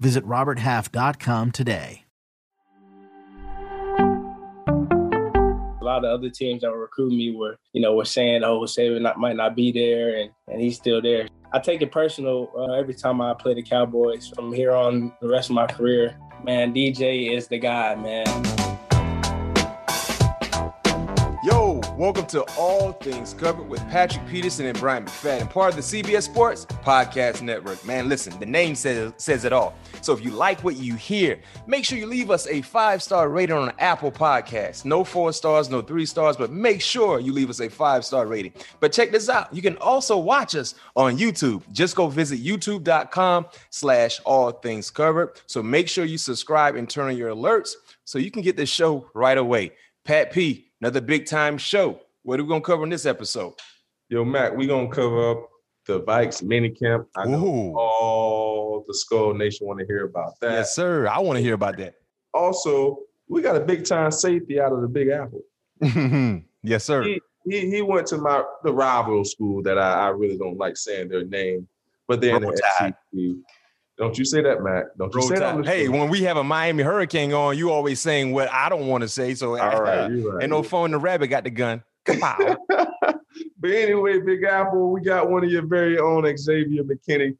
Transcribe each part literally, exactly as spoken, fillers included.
Visit robert half dot com today. A lot of other teams that were recruiting me were, you know, were saying, oh, Xavier not, might not be there, and, and he's still there. I take it personal uh, every time I play the Cowboys. From here on, the rest of my career, man, D J is the guy, man. Yo, welcome to All Things Covered with Patrick Peterson and Brian McFadden, part of the C B S Sports Podcast Network. Man, listen, the name says says it all. So if you like what you hear, make sure you leave us a five-star rating on Apple Podcasts. No four stars, no three stars, but make sure you leave us a five-star rating. But check this out. You can also watch us on YouTube. Just go visit youtube.com slash all things covered. So make sure you subscribe and turn on your alerts so you can get this show right away. Pat P., another big-time show. What are we going to cover in this episode? Yo, Mac, we're going to cover up the Vikes minicamp. I know Ooh. all the Skull Nation want to hear about that. Yes, sir. I want to hear about that. Also, we got a big-time safety out of the Big Apple. Yes, sir. He, he he went to my the rival school that I, I really don't like saying their name, but they're in the S E C. Don't you say that, Mac. Don't you Road say time. that. Hey, when we have a Miami Hurricane on, you always saying what I don't want to say. So, all right, uh, right. And no phone, the rabbit got the gun. Wow. But anyway, Big Apple, we got one of your very own Xavier McKinney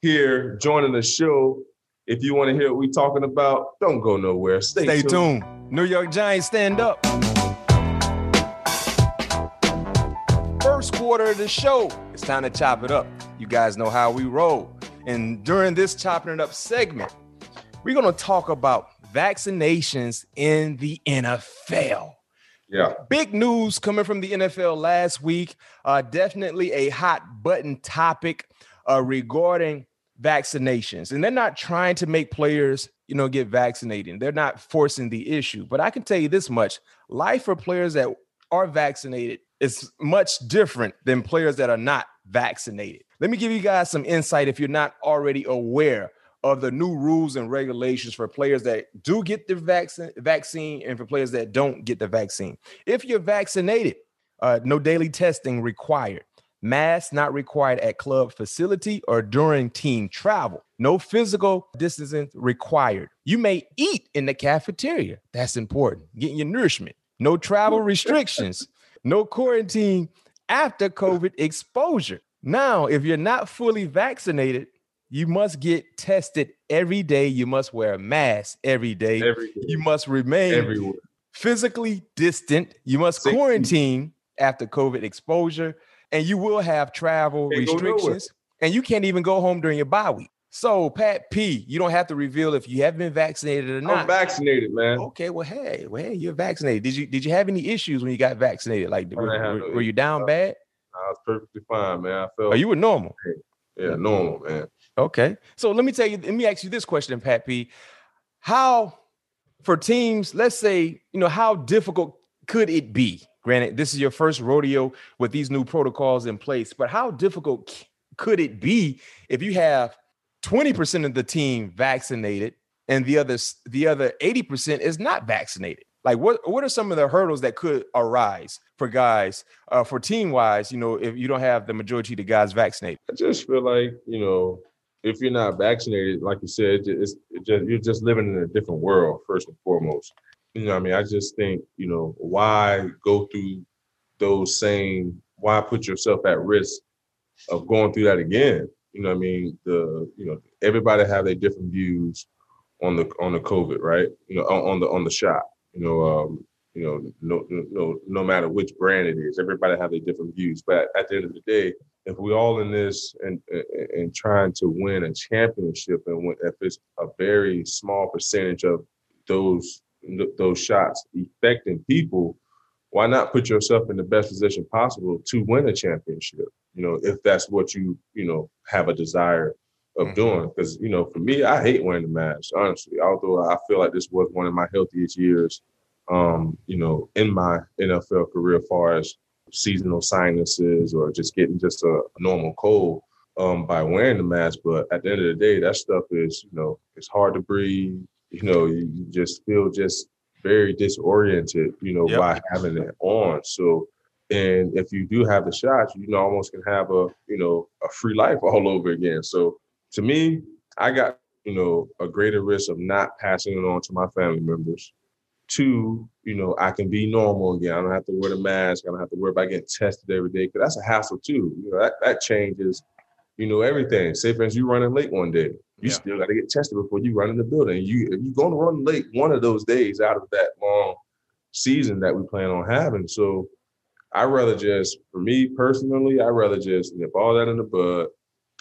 here joining the show. If you want to hear what we're talking about, don't go nowhere. Stay, Stay tuned. tuned. New York Giants, stand up. First quarter of the show, it's time to chop it up. You guys know how we roll. And during this Chopping It Up segment, we're going to talk about vaccinations in the N F L. Yeah. Big news coming from the N F L last week. Uh, definitely a hot button topic uh, regarding vaccinations. And they're not trying to make players, you know, get vaccinated. They're not forcing the issue. But I can tell you this much. Life for players that are vaccinated is much different than players that are not vaccinated. Let me give you guys some insight if you're not already aware of the new rules and regulations for players that do get the vaccine, vaccine and for players that don't get the vaccine. If you're vaccinated, uh, no daily testing required. Masks not required at club facility or during team travel. No physical distancing required. You may eat in the cafeteria. That's important. Getting your nourishment. No travel restrictions. No quarantine after COVID exposure. Now, if you're not fully vaccinated, you must get tested every day. You must wear a mask every day. Every day. You must remain Everywhere. physically distant. You must sixty quarantine after COVID exposure, and you will have travel can't restrictions, and you can't even go home during your bye week. So, Pat P., you don't have to reveal if you have been vaccinated or not. I'm vaccinated, man. Okay, well, hey, well, hey, you're vaccinated. Did you did you have any issues when you got vaccinated? Like, were, were, no were you down no. bad? I was perfectly fine, man. I felt. Oh, you were normal. Yeah, normal, man. Okay. So let me tell you, let me ask you this question, Pat P. How, for teams, let's say, you know, how difficult could it be? Granted, this is your first rodeo with these new protocols in place, but how difficult c- could it be if you have twenty percent of the team vaccinated and the other, the other eighty percent is not vaccinated? Like, what, what are some of the hurdles that could arise for guys, uh, for team-wise, you know, if you don't have the majority of the guys vaccinated? I just feel like, you know, if you're not vaccinated, like you said, it's, it just, you're just living in a different world, first and foremost. You know what I mean? I just think, you know, why go through those same, why put yourself at risk of going through that again? You know what I mean? The, you know, everybody have their different views on the on the COVID, right? You know, on, on the on the shot. You know, um, you know, no, no, no matter which brand it is, everybody have their different views. But at the end of the day, if we're all in this and and trying to win a championship, and if it's a very small percentage of those those shots affecting people, why not put yourself in the best position possible to win a championship? You know, if that's what you you know have a desire of mm-hmm. doing. Because, you know, for me, I hate wearing the mask, honestly. Although I feel like this was one of my healthiest years, um, you know, in my N F L career, as far as seasonal sinuses or just getting just a, a normal cold um, by wearing the mask. But at the end of the day, that stuff is, you know, it's hard to breathe. You know, you, you just feel just very disoriented, you know, yep. by having it on. So, and if you do have the shots, you know, almost can have a, you know, a free life all over again. So to me, I got, you know, a greater risk of not passing it on to my family members. Two, you know, I can be normal again. I don't have to wear the mask. I don't have to worry about getting tested every day, because that's a hassle too. You know, that, that changes, you know, everything. Say, for instance, you're running late one day. You yeah. still got to get tested before you run in the building. You, if you're going to run late one of those days out of that long season that we plan on having. So I rather just, for me personally, I rather just nip all that in the bud,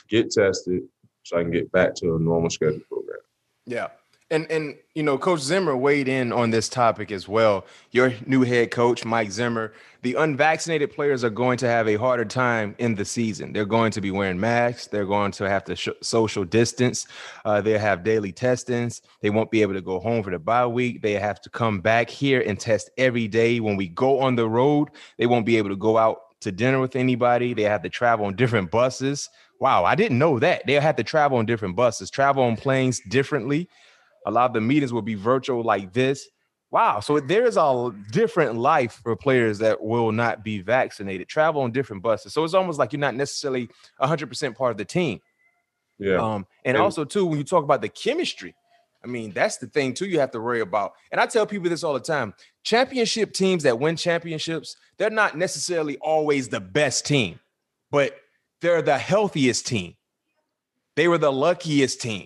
get tested, so I can get back to a normal schedule program. Yeah. And, and you know, Coach Zimmer weighed in on this topic as well. Your new head coach, Mike Zimmer, the unvaccinated players are going to have a harder time in the season. They're going to be wearing masks. They're going to have to sh- social distance. Uh, they'll have daily testings. They won't be able to go home for the bye week. They have to come back here and test every day. When we go on the road, they won't be able to go out to dinner with anybody. They have to travel on different buses. Wow, I didn't know that. They'll have to travel on different buses, travel on planes differently. A lot of the meetings will be virtual like this. Wow. So there is a different life for players that will not be vaccinated, travel on different buses. So it's almost like you're not necessarily one hundred percent part of the team. Yeah. Um, and, and also, too, when you talk about the chemistry, I mean, that's the thing, too, you have to worry about. And I tell people this all the time. Championship teams that win championships, they're not necessarily always the best team, but they're the healthiest team. They were the luckiest team.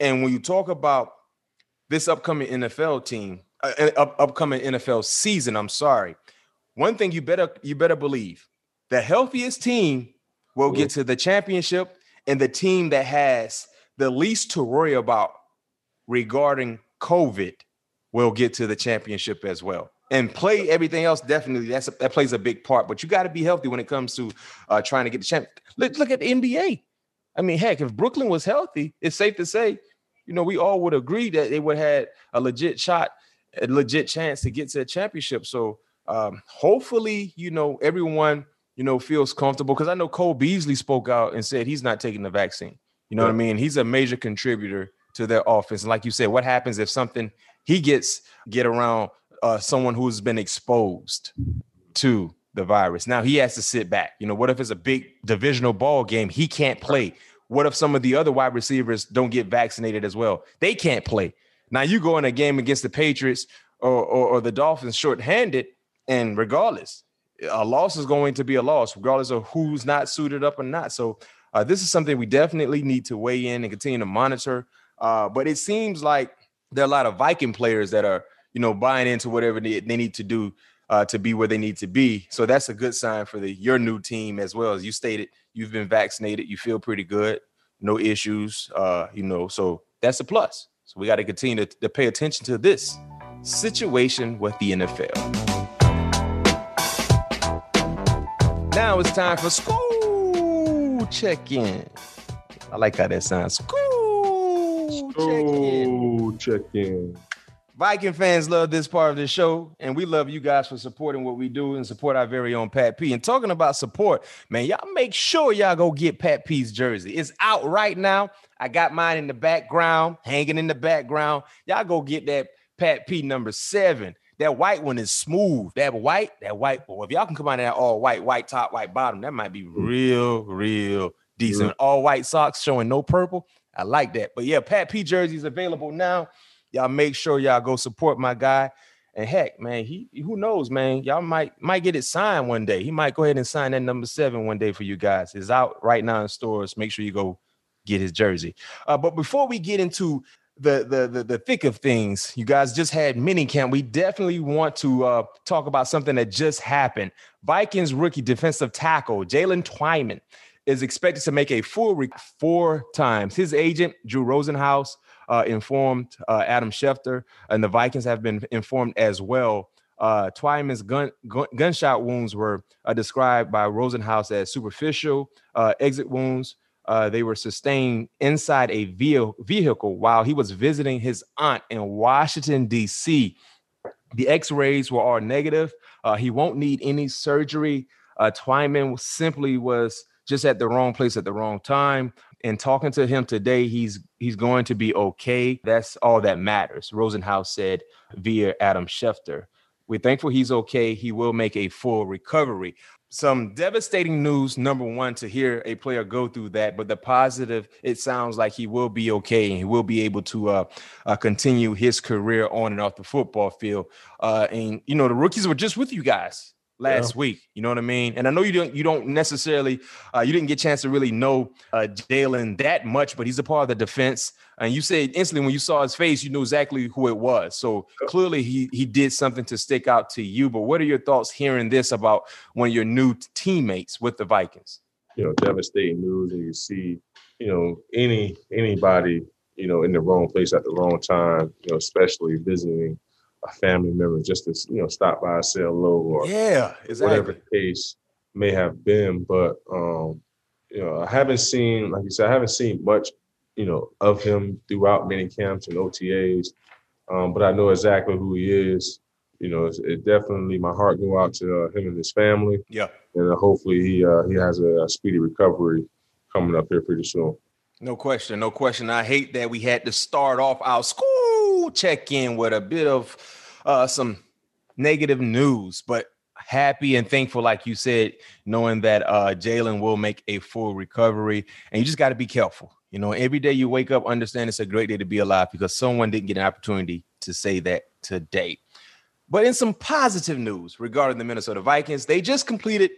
And when you talk about this upcoming N F L team, uh, up, upcoming N F L season, I'm sorry. One thing you better you better believe, the healthiest team will get to the championship, and the team that has the least to worry about regarding COVID will get to the championship as well. And play everything else, definitely, that's a, that plays a big part. But you got to be healthy when it comes to uh, trying to get the champ. Look, look at the N B A. I mean, heck, if Brooklyn was healthy, it's safe to say, you know, we all would agree that they would have had a legit shot, a legit chance to get to a championship. So um, hopefully, you know, everyone, you know, feels comfortable, because I know Cole Beasley spoke out and said he's not taking the vaccine. You know yeah. what I mean? He's a major contributor to their offense. And like you said, what happens if something he gets get around uh, someone who's been exposed to the virus? Now he has to sit back. You know, what if it's a big divisional ball game? He can't play. What if some of the other wide receivers don't get vaccinated as well? They can't play. Now you go in a game against the Patriots or, or, or the Dolphins shorthanded, and regardless, a loss is going to be a loss, regardless of who's not suited up or not. So uh, this is something we definitely need to weigh in and continue to monitor. Uh, but it seems like there are a lot of Viking players that are, you know, buying into whatever they, they need to do Uh, to be where they need to be. So that's a good sign for the your new team as well. As you stated, you've been vaccinated. You feel pretty good. No issues, uh, you know, so that's a plus. So we got to continue to, to pay attention to this situation with the N F L. Now it's time for school check-in. I like how that sounds. School, school check-in. check-in. Viking fans love this part of the show, and we love you guys for supporting what we do and support our very own Pat P. And talking about support, man, y'all make sure y'all go get Pat P's jersey. It's out right now. I got mine in the background, hanging in the background. Y'all go get that Pat P number seven. That white one is smooth. That white, that white boy. If y'all can come out of that all white, white top, white bottom, that might be real, real decent. All white socks showing no purple. I like that. But yeah, Pat P jersey is available now. Y'all make sure y'all go support my guy. And heck, man, he who knows, man, y'all might might get it signed one day. He might go ahead and sign that number seven one day for you guys. It's out right now in stores. Make sure you go get his jersey. Uh, but before we get into the, the, the, the thick of things, you guys just had mini camp. We definitely want to uh, talk about something that just happened. Vikings rookie defensive tackle Jaylen Twyman is expected to make a full re- four times. His agent, Drew Rosenhaus, Uh, informed uh, Adam Schefter, and the Vikings have been informed as well. Uh, Twyman's gun, gun, gunshot wounds were uh, described by Rosenhaus as superficial uh, exit wounds. Uh, they were sustained inside a vehicle while he was visiting his aunt in Washington, D C The x-rays were all negative. Uh, he won't need any surgery. Uh, Twyman simply was just at the wrong place at the wrong time. And talking to him today, he's he's going to be okay. That's all that matters, Rosenhaus said via Adam Schefter. We're thankful he's okay. He will make a full recovery. Some devastating news, number one, to hear a player go through that. But the positive, it sounds like he will be okay and he will be able to uh, uh, continue his career on and off the football field. Uh, and, you know, the rookies were just with you guys last yeah. week. You know what I mean? And I know you don't you don't necessarily uh, you didn't get a chance to really know uh, Jalen that much, but he's a part of the defense. And you said instantly when you saw his face, you knew exactly who it was. So clearly he he did something to stick out to you. But what are your thoughts hearing this about one of your new teammates with the Vikings? You know, devastating news. And you see, you know, any anybody, you know, in the wrong place at the wrong time, you know, especially visiting a family member just to, you know, stop by, say hello, or yeah, exactly. whatever the case may have been. But, um, you know, I haven't seen, like you said, I haven't seen much you know, of him throughout many camps and O T As. Um, but I know exactly who he is. You know, it, it definitely, my heart go out to uh, him and his family. Yeah. And uh, hopefully he uh, he has a, a speedy recovery coming up here pretty soon. No question. No question. I hate that we had to start off our school check-in with a bit of uh, some negative news, but happy and thankful, like you said, knowing that uh, Jalen will make a full recovery. And you just got to be careful. You know, every day you wake up, understand it's a great day to be alive because someone didn't get an opportunity to say that today. But in some positive news regarding the Minnesota Vikings, they just completed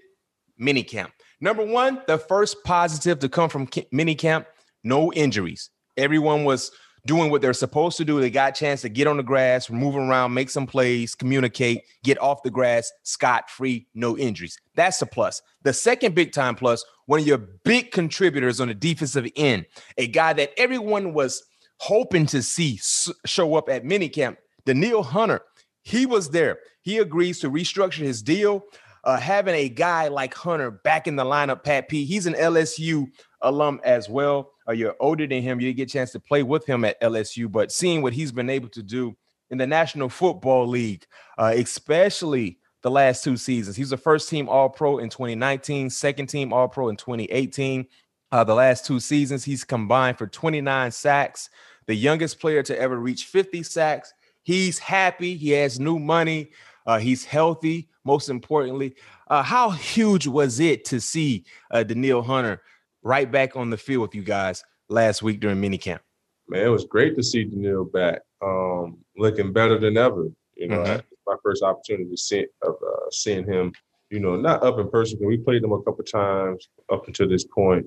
minicamp. Number one, the first positive to come from minicamp, no injuries. Everyone was doing what they're supposed to do. They got a chance to get on the grass, move around, make some plays, communicate, get off the grass, scot-free, no injuries. That's a plus. The second big-time plus, one of your big contributors on the defensive end, a guy that everyone was hoping to see show up at minicamp, Daniel Hunter, he was there. He agrees to restructure his deal. Uh, having a guy like Hunter back in the lineup, Pat P, he's an L S U alum as well. Uh, you're older than him. You didn't get a chance to play with him at L S U, but seeing what he's been able to do in the National Football League, uh, especially the last two seasons. He's a first-team All-Pro in twenty nineteen, second-team All-Pro in twenty eighteen. Uh, the last two seasons, he's combined for twenty-nine sacks, the youngest player to ever reach fifty sacks. He's happy. He has new money. Uh, he's healthy, most importantly. Uh, how huge was it to see uh, Daniel Hunter right back on the field with you guys last week during minicamp? Man, it was great to see Daniel back, um, looking better than ever, you know. Mm-hmm. My first opportunity to see, of uh, seeing him, you know, not up in person. We played him a couple of times up until this point,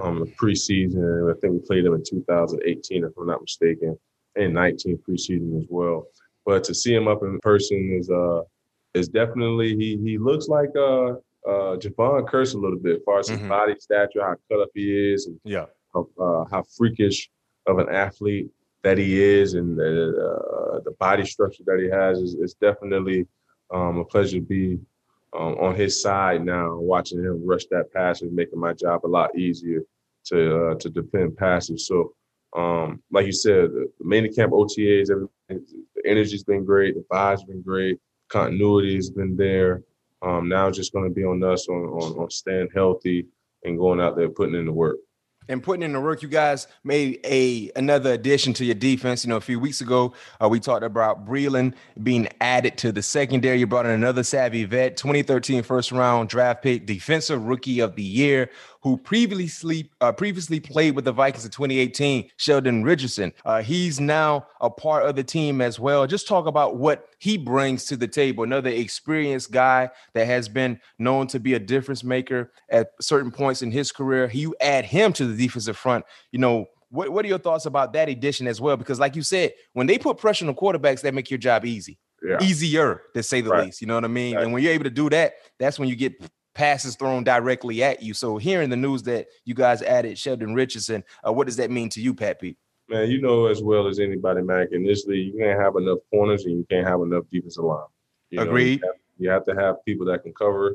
um, the preseason. I think we played him in two thousand eighteen, if I'm not mistaken, and nineteen preseason as well. But to see him up in person is uh is definitely he he looks like uh uh Javon Curse a little bit, as far as his mm-hmm. body stature, how cut up he is, and yeah, how, uh, how freakish of an athlete that he is, and the, uh, the body structure that he has is, is definitely um, a pleasure to be um, on his side now, watching him rush that pass and making my job a lot easier to uh, to defend passes. So, um, like you said, the minicamp O T As, everything, the energy's been great, the vibe's been great, continuity's been there. Um, now it's just going to be on us on, on on staying healthy and going out there putting in the work. And putting in the work, you guys made a another addition to your defense. You know, a few weeks ago, uh, we talked about Breeland being added to the secondary. You brought in another savvy vet, twenty thirteen first-round draft pick, Defensive Rookie of the Year, who previously uh, previously played with the Vikings in twenty eighteen, Sheldon Richardson. Uh, he's now a part of the team as well. Just talk about what he brings to the table, another experienced guy that has been known to be a difference maker at certain points in his career. You add him to the defensive front. You know, what, what are your thoughts about that addition as well? Because like you said, when they put pressure on the quarterbacks, that make your job easy, yeah. easier to say the right. least. You know what I mean? Right. And when you're able to do that, that's when you get passes thrown directly at you. So hearing the news that you guys added Sheldon Richardson, uh, what does that mean to you, Pat Pete? Man, you know as well as anybody, Mac, in this league, you can't have enough corners and you can't have enough defensive line. You Agreed. Know, you, have, you have to have people that can cover,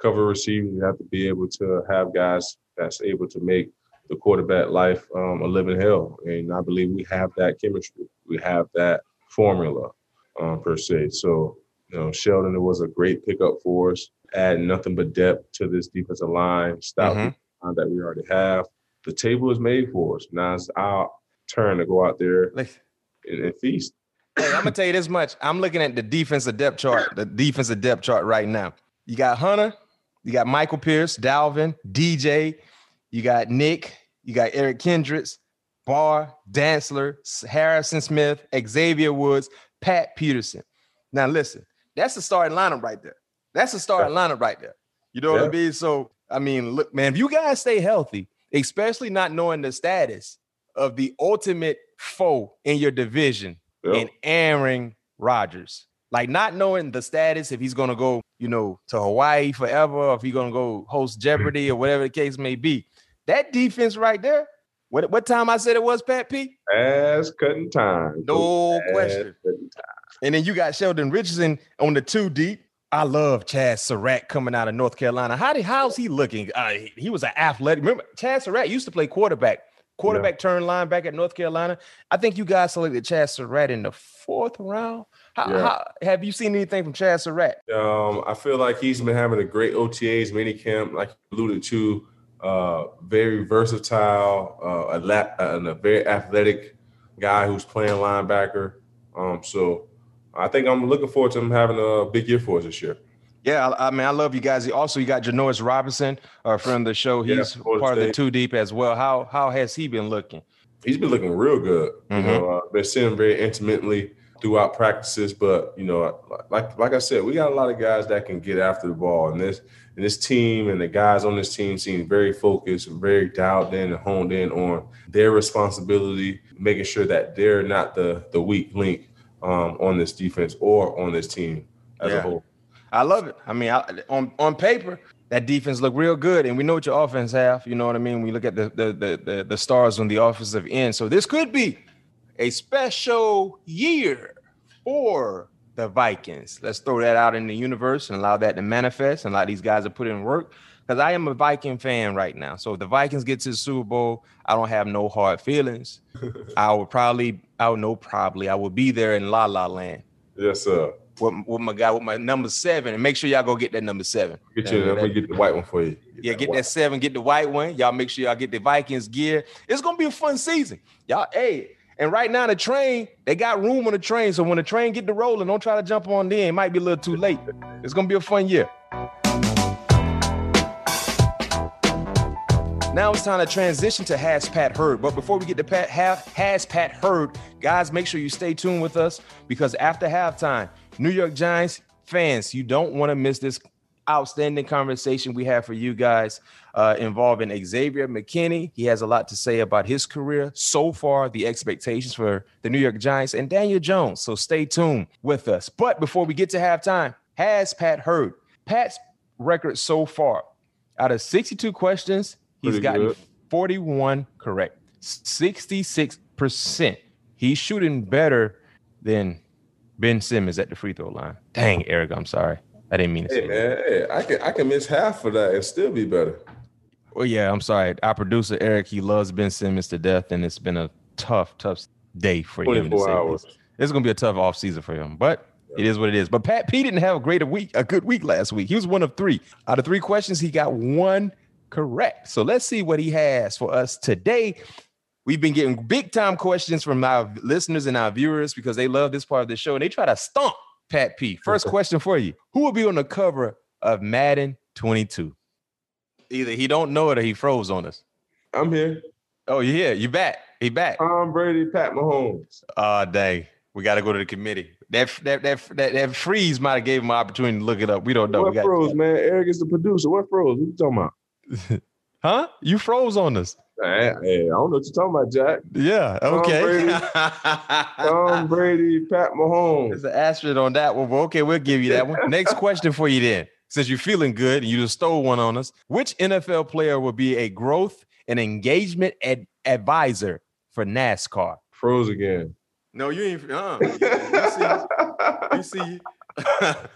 cover receiving. You have to be able to have guys that's able to make the quarterback life um, a living hell. And I believe we have that chemistry. We have that formula um, per se. So, you know, Sheldon, it was a great pickup for us. Add nothing but depth to this defensive line, stop mm-hmm. that we already have. The table is made for us. Now it's our turn to go out there and, and feast. Hey, I'm going to tell you this much. I'm looking at the defensive depth chart, the defensive depth chart right now. You got Hunter, you got Michael Pierce, Dalvin, D J, you got Nick, you got Eric Kendricks, Barr, Dantzler, Harrison Smith, Xavier Woods, Pat Peterson. Now listen, that's the starting lineup right there. That's the starting lineup right there. You know yeah. what I mean? So, I mean, look, man, if you guys stay healthy, especially not knowing the status of the ultimate foe in your division yeah. and Aaron Rodgers. Like not knowing the status, if he's going to go, you know, to Hawaii forever, or if he's going to go host Jeopardy or whatever the case may be. That defense right there, what what time I said it was, Pat P? Ass cutting time. No Ass question. Cutting time. And then you got Sheldon Richardson on the two deep. I love Chad Surratt coming out of North Carolina. How did, how's he looking? Uh, he was an athletic. Remember, Chad Surratt used to play quarterback. Quarterback yeah. turned linebacker at North Carolina. I think you guys selected Chad Surratt in the fourth round. How, yeah. how, have you seen anything from Chad Surratt? Um, I feel like he's been having a great O T As, minicamp, like you alluded to, uh, very versatile, uh, a lap, uh, and a very athletic guy who's playing linebacker. Um, so I think I'm looking forward to him having a big year for us this year. Yeah, I, I mean, I love you guys. Also, you got Janoris Robinson, a friend of the show. He's yeah, part of the thing. Two Deep as well. How how has he been looking? He's been looking real good. Mm-hmm. You know, I've uh, been seeing him very intimately throughout practices, but you know, like like I said, we got a lot of guys that can get after the ball, and this and this team and the guys on this team seem very focused, very dialed in, and honed in on their responsibility, making sure that they're not the the weak link um, on this defense or on this team as yeah. a whole. I love it. I mean, I, on on paper, that defense looked real good, and we know what your offense have. You know what I mean? We look at the the the the, the stars on the offensive end, so this could be a special year for the Vikings. Let's throw that out in the universe and allow that to manifest and allow these guys to put in work, because I am a Viking fan right now. So if the Vikings get to the Super Bowl, I don't have no hard feelings. I would probably, I would know probably, I would be there in La La Land. Yes, sir. With, with my guy, with my number seven, and make sure y'all go get that number seven. Get you, I'm gonna get the white one for you. Get yeah, that get white. That seven, get the white one. Y'all make sure y'all get the Vikings gear. It's going to be a fun season. Y'all, hey, and right now the train, they got room on the train. So when the train get to rolling, don't try to jump on then. It might be a little too late. It's going to be a fun year. Now it's time to transition to Has Pat Heard. But before we get to Pat, have, Has Pat Heard, guys, make sure you stay tuned with us, because after halftime, New York Giants fans, you don't want to miss this outstanding conversation we have for you guys uh, involving Xavier McKinney. He has a lot to say about his career so far, the expectations for the New York Giants, and Daniel Jones. So stay tuned with us. But before we get to halftime, Has Pat Heard. Pat's record so far, out of sixty-two questions, he's Pretty gotten good. forty-one correct, sixty-six percent. He's shooting better than Ben Simmons at the free throw line. Dang, Eric, I'm sorry. I didn't mean to hey, say man, that. Hey, I can I can miss half of that and still be better. Well, yeah, I'm sorry. Our producer, Eric, he loves Ben Simmons to death, and it's been a tough, tough day for him to say this. It's going to be a tough offseason for him, but yeah. it is what it is. But Pat P didn't have a great a week, a good week last week. He was one of three. Out of three questions, he got one correct. So let's see what he has for us today. We've been getting big-time questions from our listeners and our viewers, because they love this part of the show, and they try to stomp Pat P. First question for you. Who will be on the cover of Madden twenty-two? Either he don't know it or he froze on us. I'm here. Oh, you're here. You back. He back. Tom Brady, Pat Mahomes. Oh, dang. We got to go to the committee. That that that that, that freeze might have gave him an opportunity to look it up. We don't know. What we froze, man? Eric is the producer. What froze? What you talking about? Huh? You froze on us. Hey, hey, I don't know what you're talking about, Jack. Yeah, okay. Tom Brady, Tom Brady, Pat Mahomes. There's an asterisk on that one, but okay, we'll give you that one. Next question for you then. Since you're feeling good and you just stole one on us, which N F L player will be a growth and engagement ad- advisor for NASCAR? Froze again. No, you ain't. Uh, we see, we see,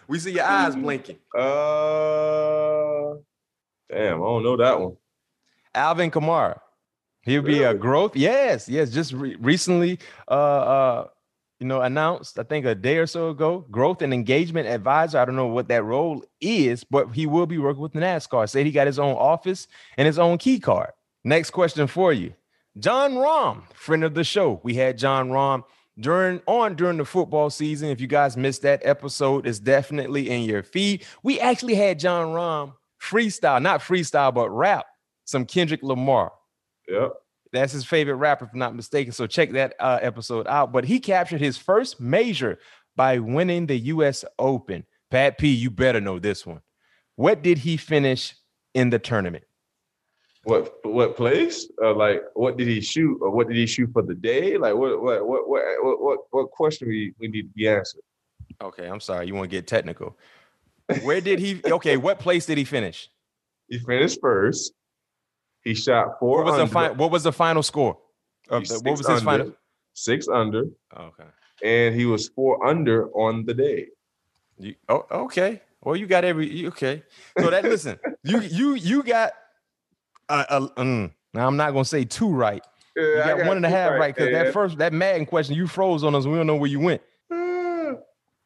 we see your eyes blinking. Uh, damn, I don't know that one. Alvin Kamara. He'll be really? a growth. Yes, yes. Just re- recently, uh, uh, you know, announced, I think a day or so ago, growth and engagement advisor. I don't know what that role is, but he will be working with NASCAR. Said he got his own office and his own key card. Next question for you. John Rahm, friend of the show. We had John Rahm during on during the football season. If you guys missed that episode, it's definitely in your feed. We actually had John Rahm freestyle, not freestyle, but rap some Kendrick Lamar. Yep. That's his favorite rapper, if I'm not mistaken. So check that uh, episode out. But he captured his first major by winning the U S Open. Pat P, you better know this one. What did he finish in the tournament? What what place? Uh, like what did he shoot? Or what did he shoot for the day? Like what what what what what what question we we need to be answered? Okay, I'm sorry. You want to get technical? Where did he? Okay, what place did he finish? He finished first. He shot four. What was, the, fi- what was the final score? The, what was his under, final? Six under. Okay. And he was four under on the day. You, oh, okay. Well, you got every. Okay. So that listen, you you you got. Uh, uh, mm, now I'm not gonna say two right. Yeah, you got, got one and a half right because right, yeah. that first that Madden question you froze on us. We don't know where you went. Mm.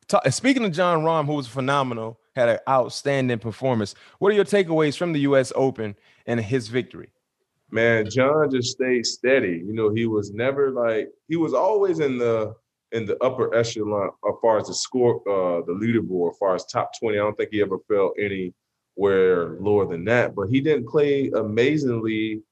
Ta- Speaking of John Rahm, who was phenomenal. Had an outstanding performance. What are your takeaways from the U S Open and his victory? Man, John just stayed steady. You know, he was never like he was always in the in the upper echelon as far as the score, uh, the leaderboard, as far as top twenty. I don't think he ever fell anywhere lower than that. But he didn't play amazingly,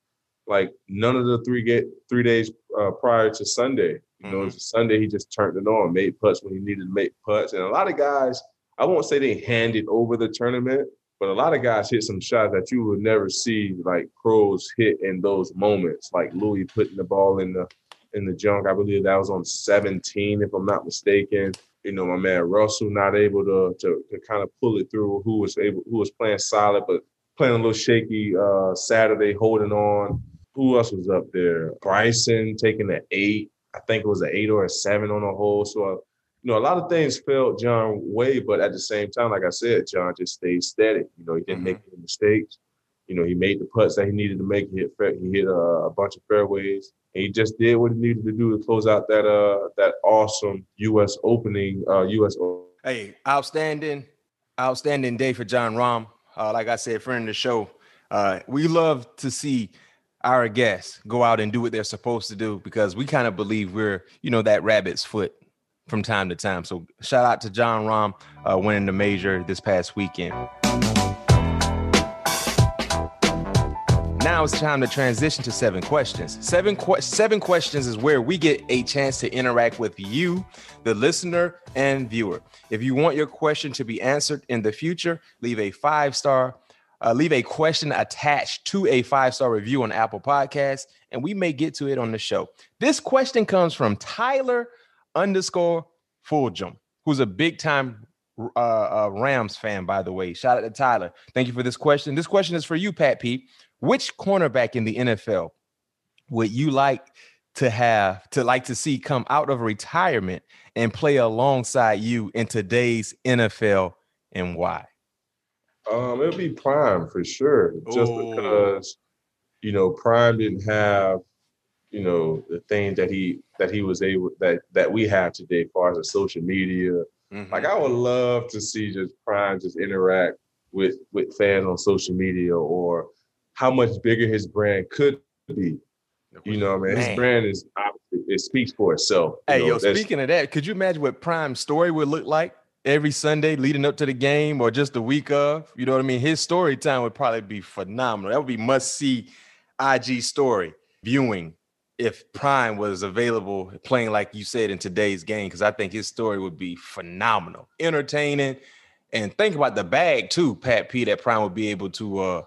like none of the three get three days uh, prior to Sunday. You mm-hmm. know, it was Sunday. He just turned it on, made putts when he needed to make putts, and a lot of guys. I won't say they handed over the tournament, but a lot of guys hit some shots that you would never see like pros hit in those moments, like Louis putting the ball in the in the junk. I believe that was on seventeen, if I'm not mistaken. You know, my man Russell not able to to, to kind of pull it through, who was able who was playing solid, but playing a little shaky uh, Saturday, holding on. Who else was up there? Bryson taking an eight. I think it was an eight or a seven on the hole. So I, You know, a lot of things failed John way, but at the same time, like I said, John just stayed steady. You know, he didn't mm-hmm. make any mistakes. You know, he made the putts that he needed to make. He hit, he hit a bunch of fairways. And he just did what he needed to do to close out that uh that awesome U S opening. Uh, U S Hey, outstanding, outstanding day for John Rahm. Uh, like I said, friend of the show, uh, we love to see our guests go out and do what they're supposed to do because we kind of believe we're, you know, that rabbit's foot from time to time. So shout out to John Rahm uh, winning the major this past weekend. Now it's time to transition to seven questions. Seven, qu- seven questions is where we get a chance to interact with you, the listener and viewer. If you want your question to be answered in the future, leave a five-star, uh, leave a question attached to a five-star review on Apple Podcasts, and we may get to it on the show. This question comes from Tyler underscore Fulgham, who's a big-time uh, uh, Rams fan, by the way. Shout out to Tyler. Thank you for this question. This question is for you, Pat P. Which cornerback in the N F L would you like to have, to like to see come out of retirement and play alongside you in today's N F L, and why? Um, it'll be Prime for sure, just Ooh. because, you know, Prime didn't have you know, the thing that he that he was able that that we have today as far as the social media. Mm-hmm. Like I would love to see just Prime just interact with with fans on social media or how much bigger his brand could be. You know what I mean? His brand is it speaks for itself. Hey, know, yo, speaking of that, could you imagine what Prime's story would look like every Sunday leading up to the game or just the week of? You know what I mean? His story time would probably be phenomenal. That would be must-see I G story viewing. If Prime was available playing, like you said, in today's game, because I think his story would be phenomenal, entertaining. And think about the bag, too, Pat P, that Prime would be able to uh,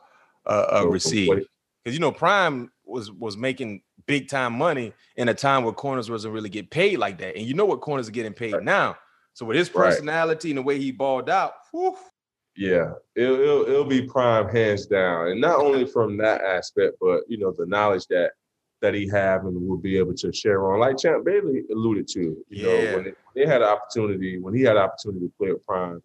uh, uh, receive. Because, you know, Prime was was making big-time money in a time where corners wasn't really getting paid like that. And you know what corners are getting paid right now. So with his personality right. and the way he balled out, whew. Yeah, it'll, it'll, it'll be Prime hands down. And not only from that aspect, but, you know, the knowledge that that he have and will be able to share on, like Champ Bailey alluded to, you yeah. know, when they, they had an opportunity, when he had an opportunity to play at Prime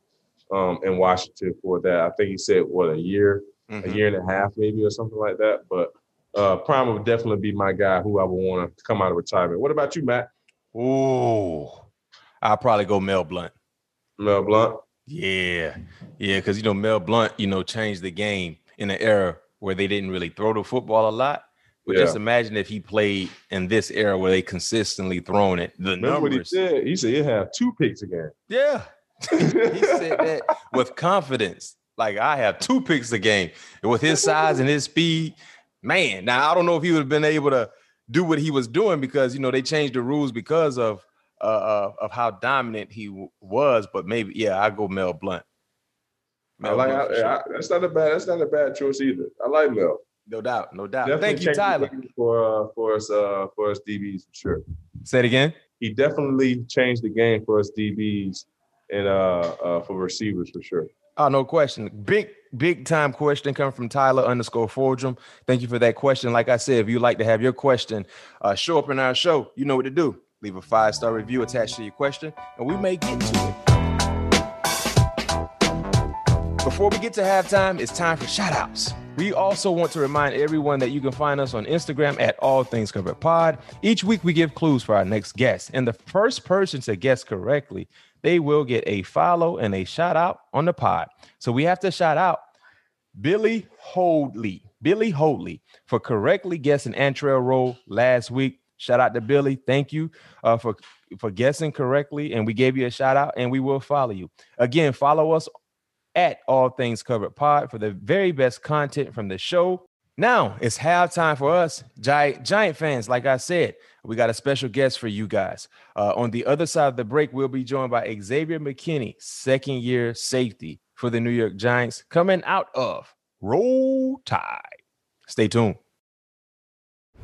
um, in Washington for that, I think he said, what, a year, mm-hmm. a year and a half maybe or something like that. But uh, Prime would definitely be my guy who I would want to come out of retirement. What about you, Matt? Ooh, I'll probably go Mel Blount. Mel Blount? Yeah. Yeah, because, you know, Mel Blount, you know, changed the game in an era where they didn't really throw the football a lot. But yeah. Just imagine if he played in this era where they consistently thrown it. The Remember numbers. What he said? He said he'd have two picks a game. Yeah. He said that with confidence. Like, I have two picks a game. And with his size and his speed, man. Now, I don't know if he would have been able to do what he was doing because, you know, they changed the rules because of uh, of how dominant he w- was. But maybe, yeah, I go Mel Blount. Mel I like Blount I, sure. I, that's not a bad. That's not a bad choice either. I like Mel. No doubt, no doubt. Definitely Thank you, Tyler, for uh, for us uh, for us D Bs for sure. Say it again. He definitely changed the game for us D Bs and uh, uh, for receivers for sure. Oh, no question. Big big time question coming from Tyler underscore Fordrum. Thank you for that question. Like I said, if you'd like to have your question uh, show up in our show, you know what to do. Leave a five star review attached to your question, and we may get to it. Before we get to halftime, it's time for shout outs. We also want to remind everyone that you can find us on Instagram at All Things Covered Pod. Each week we give clues for our next guest, and the first person to guess correctly, they will get a follow and a shout out on the pod. So we have to shout out Billy Hoadley, Billy Hoadley for correctly guessing Antrell Roll last week. Shout out to Billy. Thank you uh, for, for guessing correctly. And we gave you a shout out and we will follow you. Again, follow us at All Things Covered Pod for the very best content from the show. Now it's halftime for us, Giant, Giant fans. Like I said, we got a special guest for you guys. Uh, on the other side of the break, we'll be joined by Xavier McKinney, second-year safety for the New York Giants, coming out of Roll Tide. Stay tuned.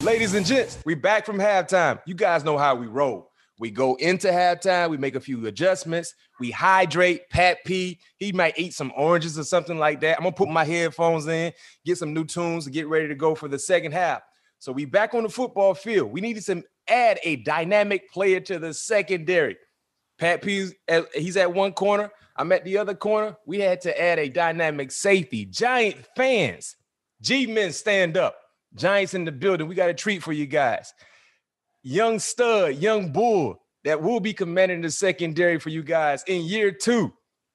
Ladies and gents, we back from halftime. You guys know how we roll. We go into halftime. We make a few adjustments. We hydrate. Pat P, he might eat some oranges or something like that. I'm going to put my headphones in, get some new tunes, and get ready to go for the second half. So we back on the football field. We needed to add a dynamic player to the secondary. Pat P, he's at one corner. I'm at the other corner. We had to add a dynamic safety. Giant fans, G-men stand up. Giants in the building. We got a treat for you guys. Young stud, young bull that will be commanding the secondary for you guys in year two.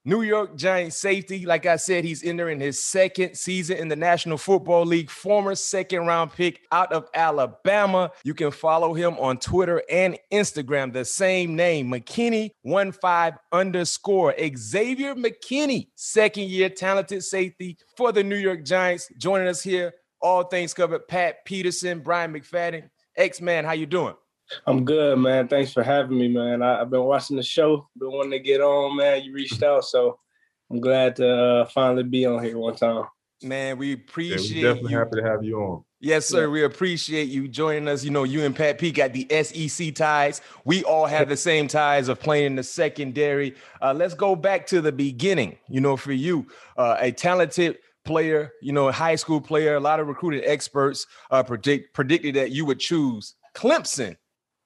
New York Giants safety. Like I said, he's in there in his second season in the National Football League, former second round pick out of Alabama. You can follow him on Twitter and Instagram. The same name, McKinney fifteen underscore. Xavier McKinney, second year talented safety for the New York Giants. Joining us here. All Things Covered, Pat Peterson, Brian McFadden. X-Man, how you doing? I'm good, man. Thanks for having me, man. I, I've been watching the show, been wanting to get on, man. You reached out, so I'm glad to uh, finally be on here one time. Man, we appreciate yeah, we're definitely you. Definitely happy to have you on. Yes, sir. Yeah. We appreciate you joining us. You know, you and Pat P got the S E C ties. We all have the same ties of playing in the secondary. Uh, let's go back to the beginning. You know, for you, uh, a talented player, you know, high school player, a lot of recruiting experts uh, predict predicted that you would choose Clemson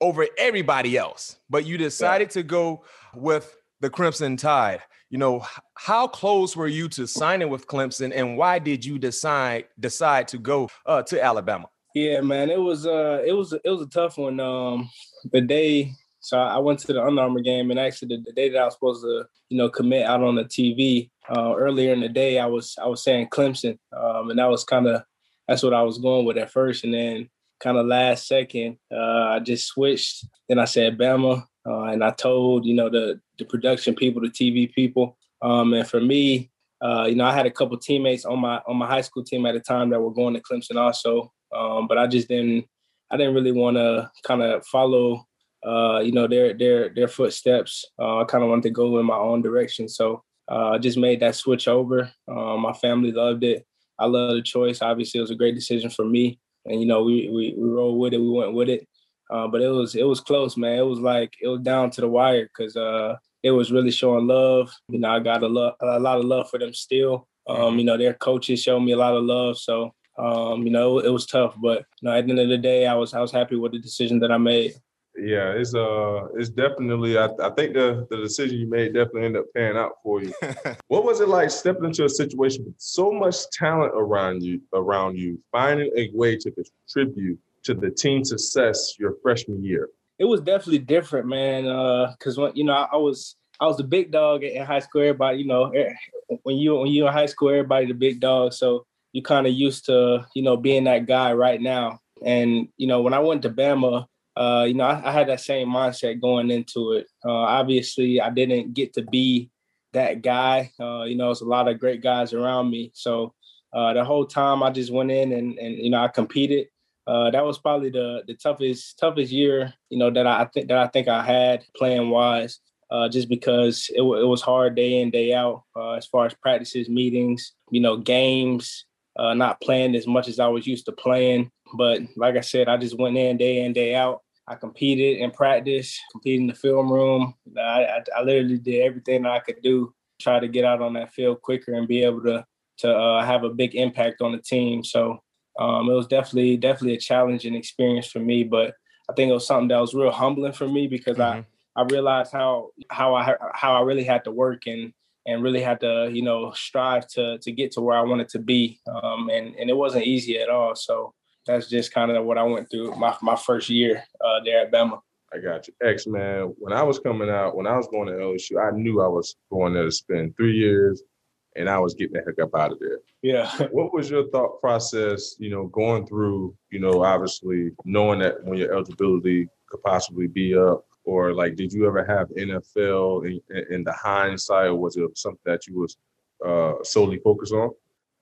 over everybody else, but you decided yeah. to go with the Crimson Tide. You know, how close were you to signing with Clemson, and why did you decide decide to go uh, to Alabama? Yeah, man, it was uh, it was it was a tough one. Um, the day, so I went to the Under Armour game, and actually the, the day that I was supposed to, you know, commit out on the T V uh, earlier in the day, I was I was saying Clemson, um, and that was kind of that's what I was going with at first, and then kind of last second, uh, I just switched. Then I said Bama, uh, and I told, you know, the, the production people, the T V people. Um, and for me, uh, you know, I had a couple teammates on my on my high school team at the time that were going to Clemson also. Um, but I just didn't, I didn't really want to kind of follow, uh, you know, their their their footsteps. Uh, I kind of wanted to go in my own direction. So uh, I just made that switch over. Uh, my family loved it. I loved the choice. Obviously, it was a great decision for me. And, you know, we we we rolled with it. We went with it. Uh, but it was it was close, man. It was like it was down to the wire because uh, it was really showing love. You know, I got a, lo- a lot of love for them still. Um, you know, their coaches showed me a lot of love. So, um, you know, it, it was tough. But, you know, at the end of the day, I was I was happy with the decision that I made. Yeah, it's uh, it's definitely. I, I think the, the decision you made definitely ended up paying out for you. What was it like stepping into a situation with so much talent around you, around you, finding a way to contribute to the team's success your freshman year? It was definitely different, man. Because uh, when you know, I, I was I was the big dog in high school. Everybody, you know, when you when you're in high school, everybody the big dog. So you kind of used to, you know, being that guy right now. And you know, when I went to Bama. Uh, you know, I, I had that same mindset going into it. Uh, obviously, I didn't get to be that guy. Uh, you know, there's a lot of great guys around me. So uh, the whole time I just went in and, and you know, I competed. Uh, that was probably the the toughest toughest year, you know, that I think that I think I had playing wise, uh, just because it, w- it was hard day in, day out uh, as far as practices, meetings, you know, games, uh, not playing as much as I was used to playing. But like I said, I just went in day in, day out. I competed in practice, competed in the film room. I, I, I literally did everything that I could do, try to get out on that field quicker and be able to to uh, have a big impact on the team. So um, it was definitely definitely a challenging experience for me, but I think it was something that was real humbling for me because mm-hmm. I, I realized how how I how I really had to work and and really had to, you know, strive to to get to where I wanted to be, um, and and it wasn't easy at all. So. That's just kind of what I went through my, my first year uh, there at Bama. I got you. X, man, when I was coming out, when I was going to L S U, I knew I was going there to spend three years, and I was getting the heck up out of there. Yeah. What was your thought process, you know, going through, you know, obviously knowing that when your eligibility could possibly be up, or, like, did you ever have N F L in, in the hindsight, or was it something that you was uh, solely focused on?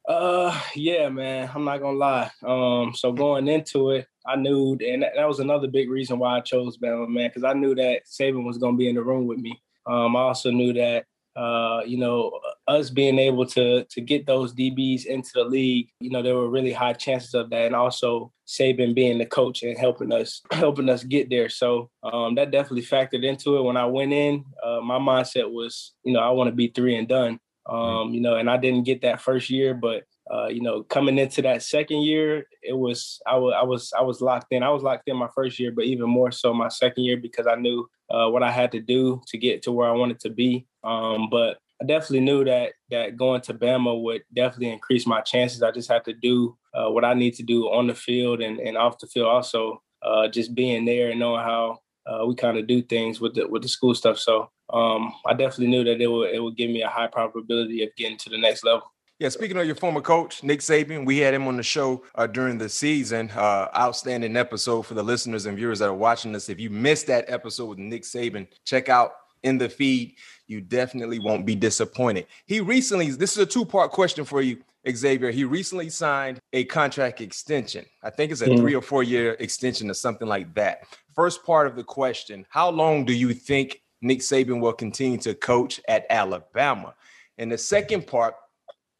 Uh, yeah, man, I'm not going to lie. Um, so going into it, I knew, and that, that was another big reason why I chose Bama, man, because I knew that Saban was going to be in the room with me. Um, I also knew that, uh, you know, us being able to to get those D Bs into the league, you know, there were really high chances of that. And also Saban being the coach and helping us, helping us get there. So, um, that definitely factored into it. When I went in, uh, my mindset was, you know, I want to be three and done. Um, you know, and I didn't get that first year, but, uh, you know, coming into that second year, it was, I, w- I was, I was locked in. I was locked in my first year, but even more so my second year because I knew uh, what I had to do to get to where I wanted to be. Um, but I definitely knew that, that going to Bama would definitely increase my chances. I just had to do uh, what I need to do on the field and, and off the field also, uh, just being there and knowing how uh, we kind of do things with the, with the school stuff. So. Um, I definitely knew that it would it would give me a high probability of getting to the next level. Yeah, speaking of your former coach, Nick Saban, we had him on the show uh, during the season. Uh, outstanding episode for the listeners and viewers that are watching this. If you missed that episode with Nick Saban, check out in the feed. You definitely won't be disappointed. He recently, this is a two-part question for you, Xavier. He recently signed a contract extension. I think it's a mm-hmm. three or four-year extension or something like that. First part of the question, how long do you think Nick Saban will continue to coach at Alabama? And the second part,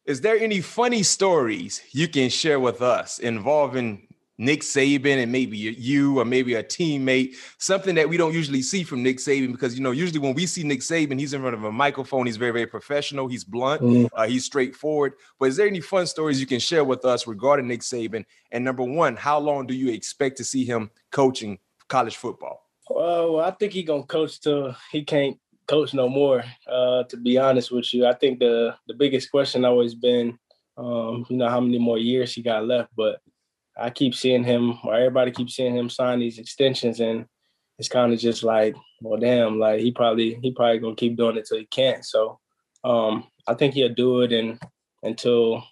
is there any funny stories you can share with us involving Nick Saban and maybe you or maybe a teammate, something that we don't usually see from Nick Saban, because, you know, usually when we see Nick Saban, he's in front of a microphone. He's very, very professional. He's blunt. Mm-hmm. Uh, he's straightforward. But is there any fun stories you can share with us regarding Nick Saban? And number one, how long do you expect to see him coaching college football? Well, I think he's going to coach till he can't coach no more, uh, to be honest with you. I think the, the biggest question always been, um, you know, how many more years he got left, but I keep seeing him, or everybody keeps seeing him sign these extensions, and it's kind of just like, well, damn, like he probably he probably gonna keep doing it till he can't. So um, I think he'll do it and until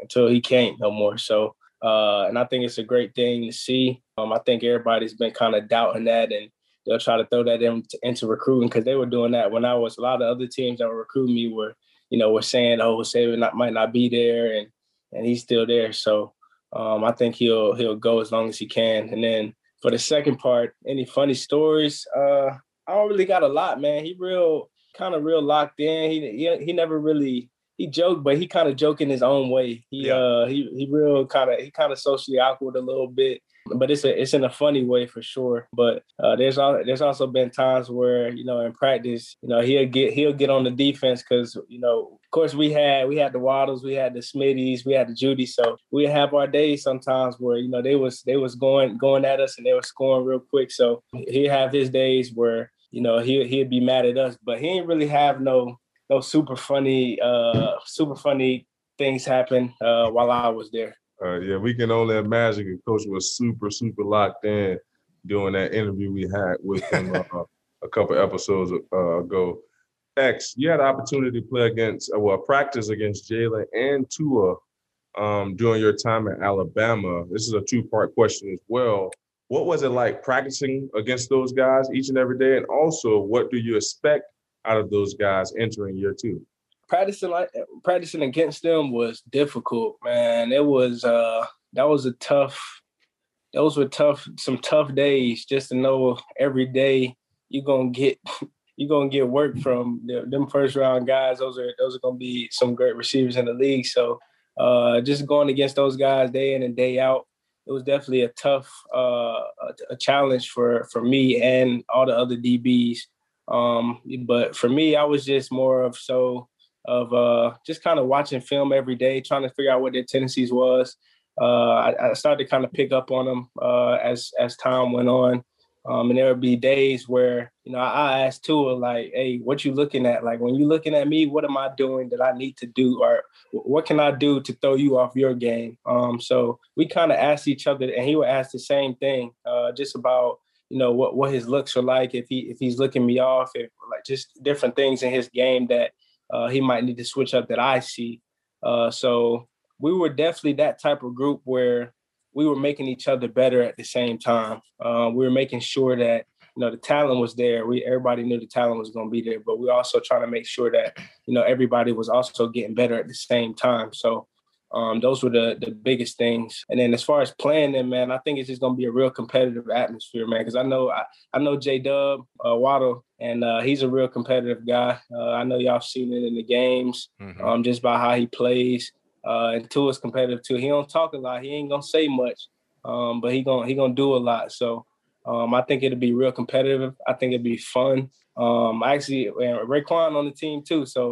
until he can't no more. So uh, and I think it's a great thing to see. Um, I think everybody's been kind of doubting that, and they'll try to throw that in, into recruiting, because they were doing that when I was. A lot of other teams that were recruiting me were, you know, were saying, oh, Saban not, might not be there, and and he's still there. So. Um, I think he'll he'll go as long as he can. And then for the second part, any funny stories? Uh, I don't really got a lot, man. He real kind of real locked in. He, he he never really he joked, but he kind of joked in his own way. He yeah. uh he he real kind of he kind of socially awkward a little bit, but it's a it's in a funny way for sure. But uh, there's all there's also been times where, you know, in practice, you know, he'll get he'll get on the defense, because, you know, of course we had we had the Waddles, we had the Smitties, we had the Judies. So we have our days sometimes where, you know, they was they was going going at us and they were scoring real quick. So he'll have his days where, you know, he he'd be mad at us, but he ain't really have no no super funny uh super funny things happen uh, while I was there. Uh, yeah, we can only imagine the coach was super, super locked in during that interview we had with him uh, a couple episodes uh, ago. X, you had the opportunity to play against, uh, well, practice against Jalen and Tua um, during your time at Alabama. This is a two-part question as well. What was it like practicing against those guys each and every day? And also, what do you expect out of those guys entering year two? Practicing like practicing against them was difficult, man. It was uh, that was a tough. Those were tough, some tough days. Just to know every day you're gonna get you're gonna get work from the, them first round guys. Those are those are gonna be some great receivers in the league. So uh, just going against those guys day in and day out, it was definitely a tough uh, a challenge for for me and all the other D Bs. Um, but for me, I was just more of so. of uh, just kind of watching film every day, trying to figure out what their tendencies was. Uh, I, I started to kind of pick up on them uh, as as time went on. Um, and there would be days where, you know, I, I asked Tua, like, hey, what you looking at? Like, when you looking at me, what am I doing that I need to do? Or what can I do to throw you off your game? Um, so we kind of asked each other, and he would ask the same thing, uh, just about, you know, what, what his looks are like, if he if he's looking me off, if, like, just different things in his game that, Uh, he might need to switch up that I see. Uh, so we were definitely that type of group where we were making each other better at the same time. Uh, we were making sure that, you know, the talent was there. We everybody knew the talent was going to be there, but we also trying to make sure that, you know, everybody was also getting better at the same time. So um, those were the, the biggest things. And then as far as playing them, man, I think it's just going to be a real competitive atmosphere, man, because I know I, I know J-Dub, uh, Waddle, And uh, he's a real competitive guy. Uh, I know y'all seen it in the games, mm-hmm. um, just by how he plays. Uh, and Tua's competitive too. He don't talk a lot. He ain't gonna say much, um, but he gonna he gonna do a lot. So um, I think it'll be real competitive. I think it'll be fun. Um, I actually, and Raekwon on the team too. So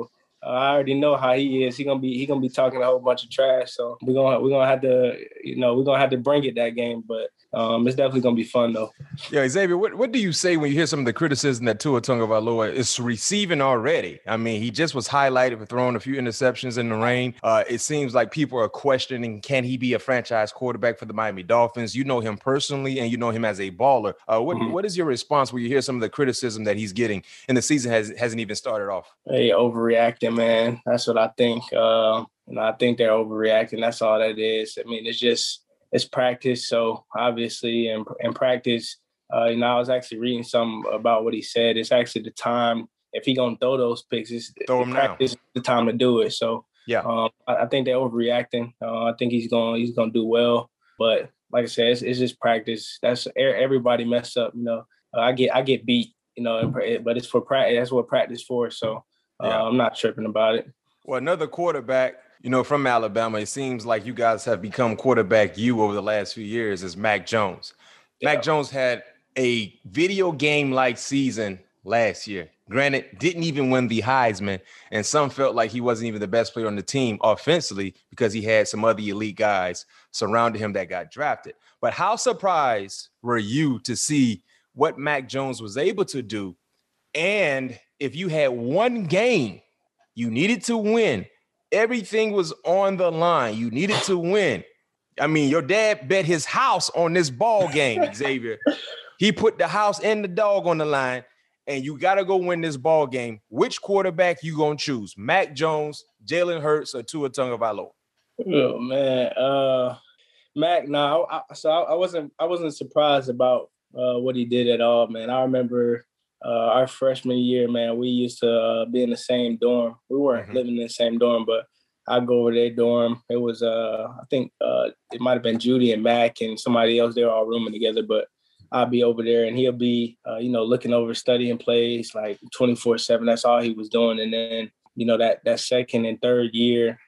uh, I already know how he is. He gonna be he gonna be talking a whole bunch of trash. So we're gonna we're gonna have to you know we're gonna have to bring it that game, but. Um, it's definitely going to be fun, though. Yeah, Xavier, what, what do you say when you hear some of the criticism that Tua Tagovailoa is receiving already? I mean, he just was highlighted for throwing a few interceptions in the rain. Uh, it seems like people are questioning, can he be a franchise quarterback for the Miami Dolphins? You know him personally, and you know him as a baller. Uh, what, mm-hmm. what is your response when you hear some of the criticism that he's getting, and the season has, hasn't even started off? Hey, overreacting, man. That's what I think. Uh, and I think they're overreacting. That's all that is. I mean, it's just... It's practice, so obviously in, in practice, uh, you know, I was actually reading something about what he said. It's actually the time, if he going to throw those picks, it's throw them practice now. The time to do it. So, yeah, um, I, I think they're overreacting. Uh, I think he's going he's gonna do well. But like I said, it's, it's just practice. That's everybody mess up, you know. Uh, I get I get beat, you know, but it's for practice. That's what practice for, so uh, yeah. I'm not tripping about it. Well, another quarterback. you know, from Alabama, it seems like you guys have become quarterback you over the last few years is Mac Jones. Yeah. Mac Jones had a video game-like season last year. Granted, didn't even win the Heisman, and some felt like he wasn't even the best player on the team offensively because he had some other elite guys surrounding him that got drafted. But how surprised were you to see what Mac Jones was able to do? And if you had one game you needed to win, everything was on the line. You needed to win. I mean, your dad bet his house on this ball game, Xavier. He put the house and the dog on the line, and you got to go win this ball game. Which quarterback you going to choose? Mac Jones, Jalen Hurts, or Tua Tagovailoa? Oh, man. Uh, Mac, nah, I, I, so I, I wasn't I wasn't surprised about uh, what he did at all, man. I remember uh, our freshman year, man, we used to uh, be in the same dorm. We weren't mm-hmm. living in the same dorm, but I go over their dorm. It was, uh, I think uh, it might have been Judy and Mac and somebody else. They were all rooming together, but I'll be over there and he'll be, uh, you know, looking over, studying plays like twenty-four seven. That's all he was doing. And then, you know, that that second and third year,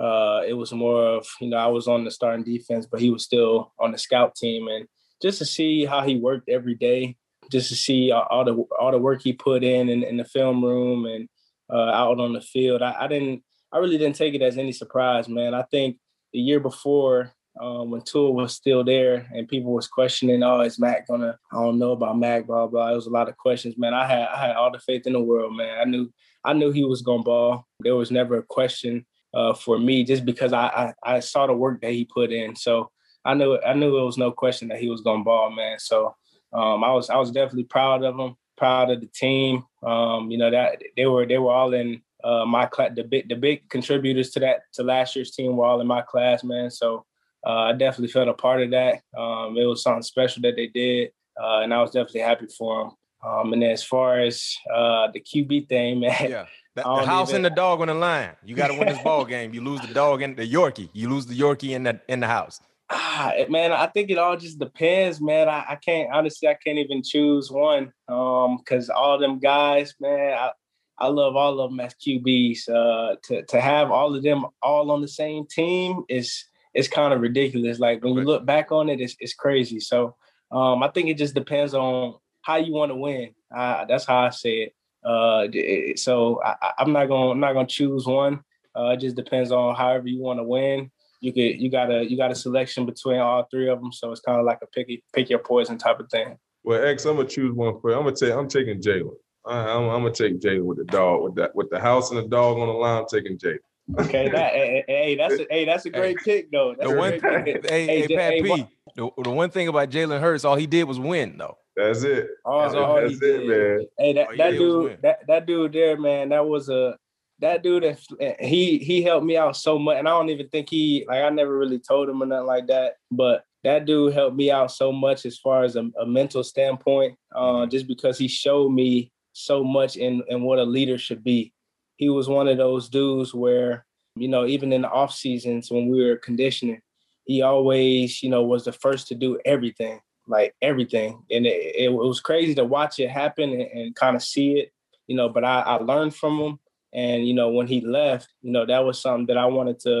uh, it was more of, you know, I was on the starting defense, but he was still on the scout team. And just to see how he worked every day, just to see all, all the all the work he put in in, in the film room and uh, out on the field, I, I didn't, I really didn't take it as any surprise, man. I think the year before, Um, when Tua was still there and people was questioning, oh, is Mac gonna, I don't know about Mac, blah, blah. It was a lot of questions, man. I had I had all the faith in the world, man. I knew I knew he was gonna ball. There was never a question uh, for me just because I, I I saw the work that he put in. So I knew I knew it was no question that he was gonna ball, man. So um, I was I was definitely proud of him, proud of the team. Um, you know, that they were they were all in uh, my class. The big the big contributors to that to last year's team were all in my class, man. So Uh, I definitely felt a part of that. Um, it was something special that they did, uh, and I was definitely happy for them. Um, and as far as uh, the Q B thing, man. Yeah, the, the house even... and the dog on the line. You got to win this ball game. You lose the dog and the Yorkie. You lose the Yorkie in the in the house. Ah, man, I think it all just depends, man. I, I can't honestly. I can't even choose one because um, all them guys, man. I, I love all of them as Q Bs. Uh, to to have all of them all on the same team is. It's kind of ridiculous. Like when you look back on it, it's it's crazy. So um, I think it just depends on how you want to win. I, that's how I say it. Uh, it so I, I'm not gonna I'm not gonna choose one. Uh, it just depends on however you want to win. You could you got a you got a selection between all three of them. So it's kind of like a pick pick your poison type of thing. Well, X, I'm gonna choose one for you. I'm gonna take I'm taking Jalen. I'm, I'm gonna take Jalen with the dog with that with the house and the dog on the line. I'm taking Jalen. Okay, that, hey, hey, that's a, hey, that's a great hey, pick, though. That's the one, a great pick. Hey, hey, hey Pat hey, P, what? the the one thing about Jalen Hurts, all he did was win, though. That's it. All, that's all that's he it, did. man. Hey, that, that dude, that, that dude there, man, that was a that dude. He he helped me out so much, and I don't even think he like I never really told him or nothing like that. But that dude helped me out so much as far as a, a mental standpoint, uh, just because he showed me so much in in what a leader should be. He was one of those dudes where, you know, even in the off seasons when we were conditioning, he always, you know, was the first to do everything, like everything. And it, it was crazy to watch it happen and, and kind of see it, you know, but I, I learned from him. And, you know, when he left, you know, that was something that I wanted to,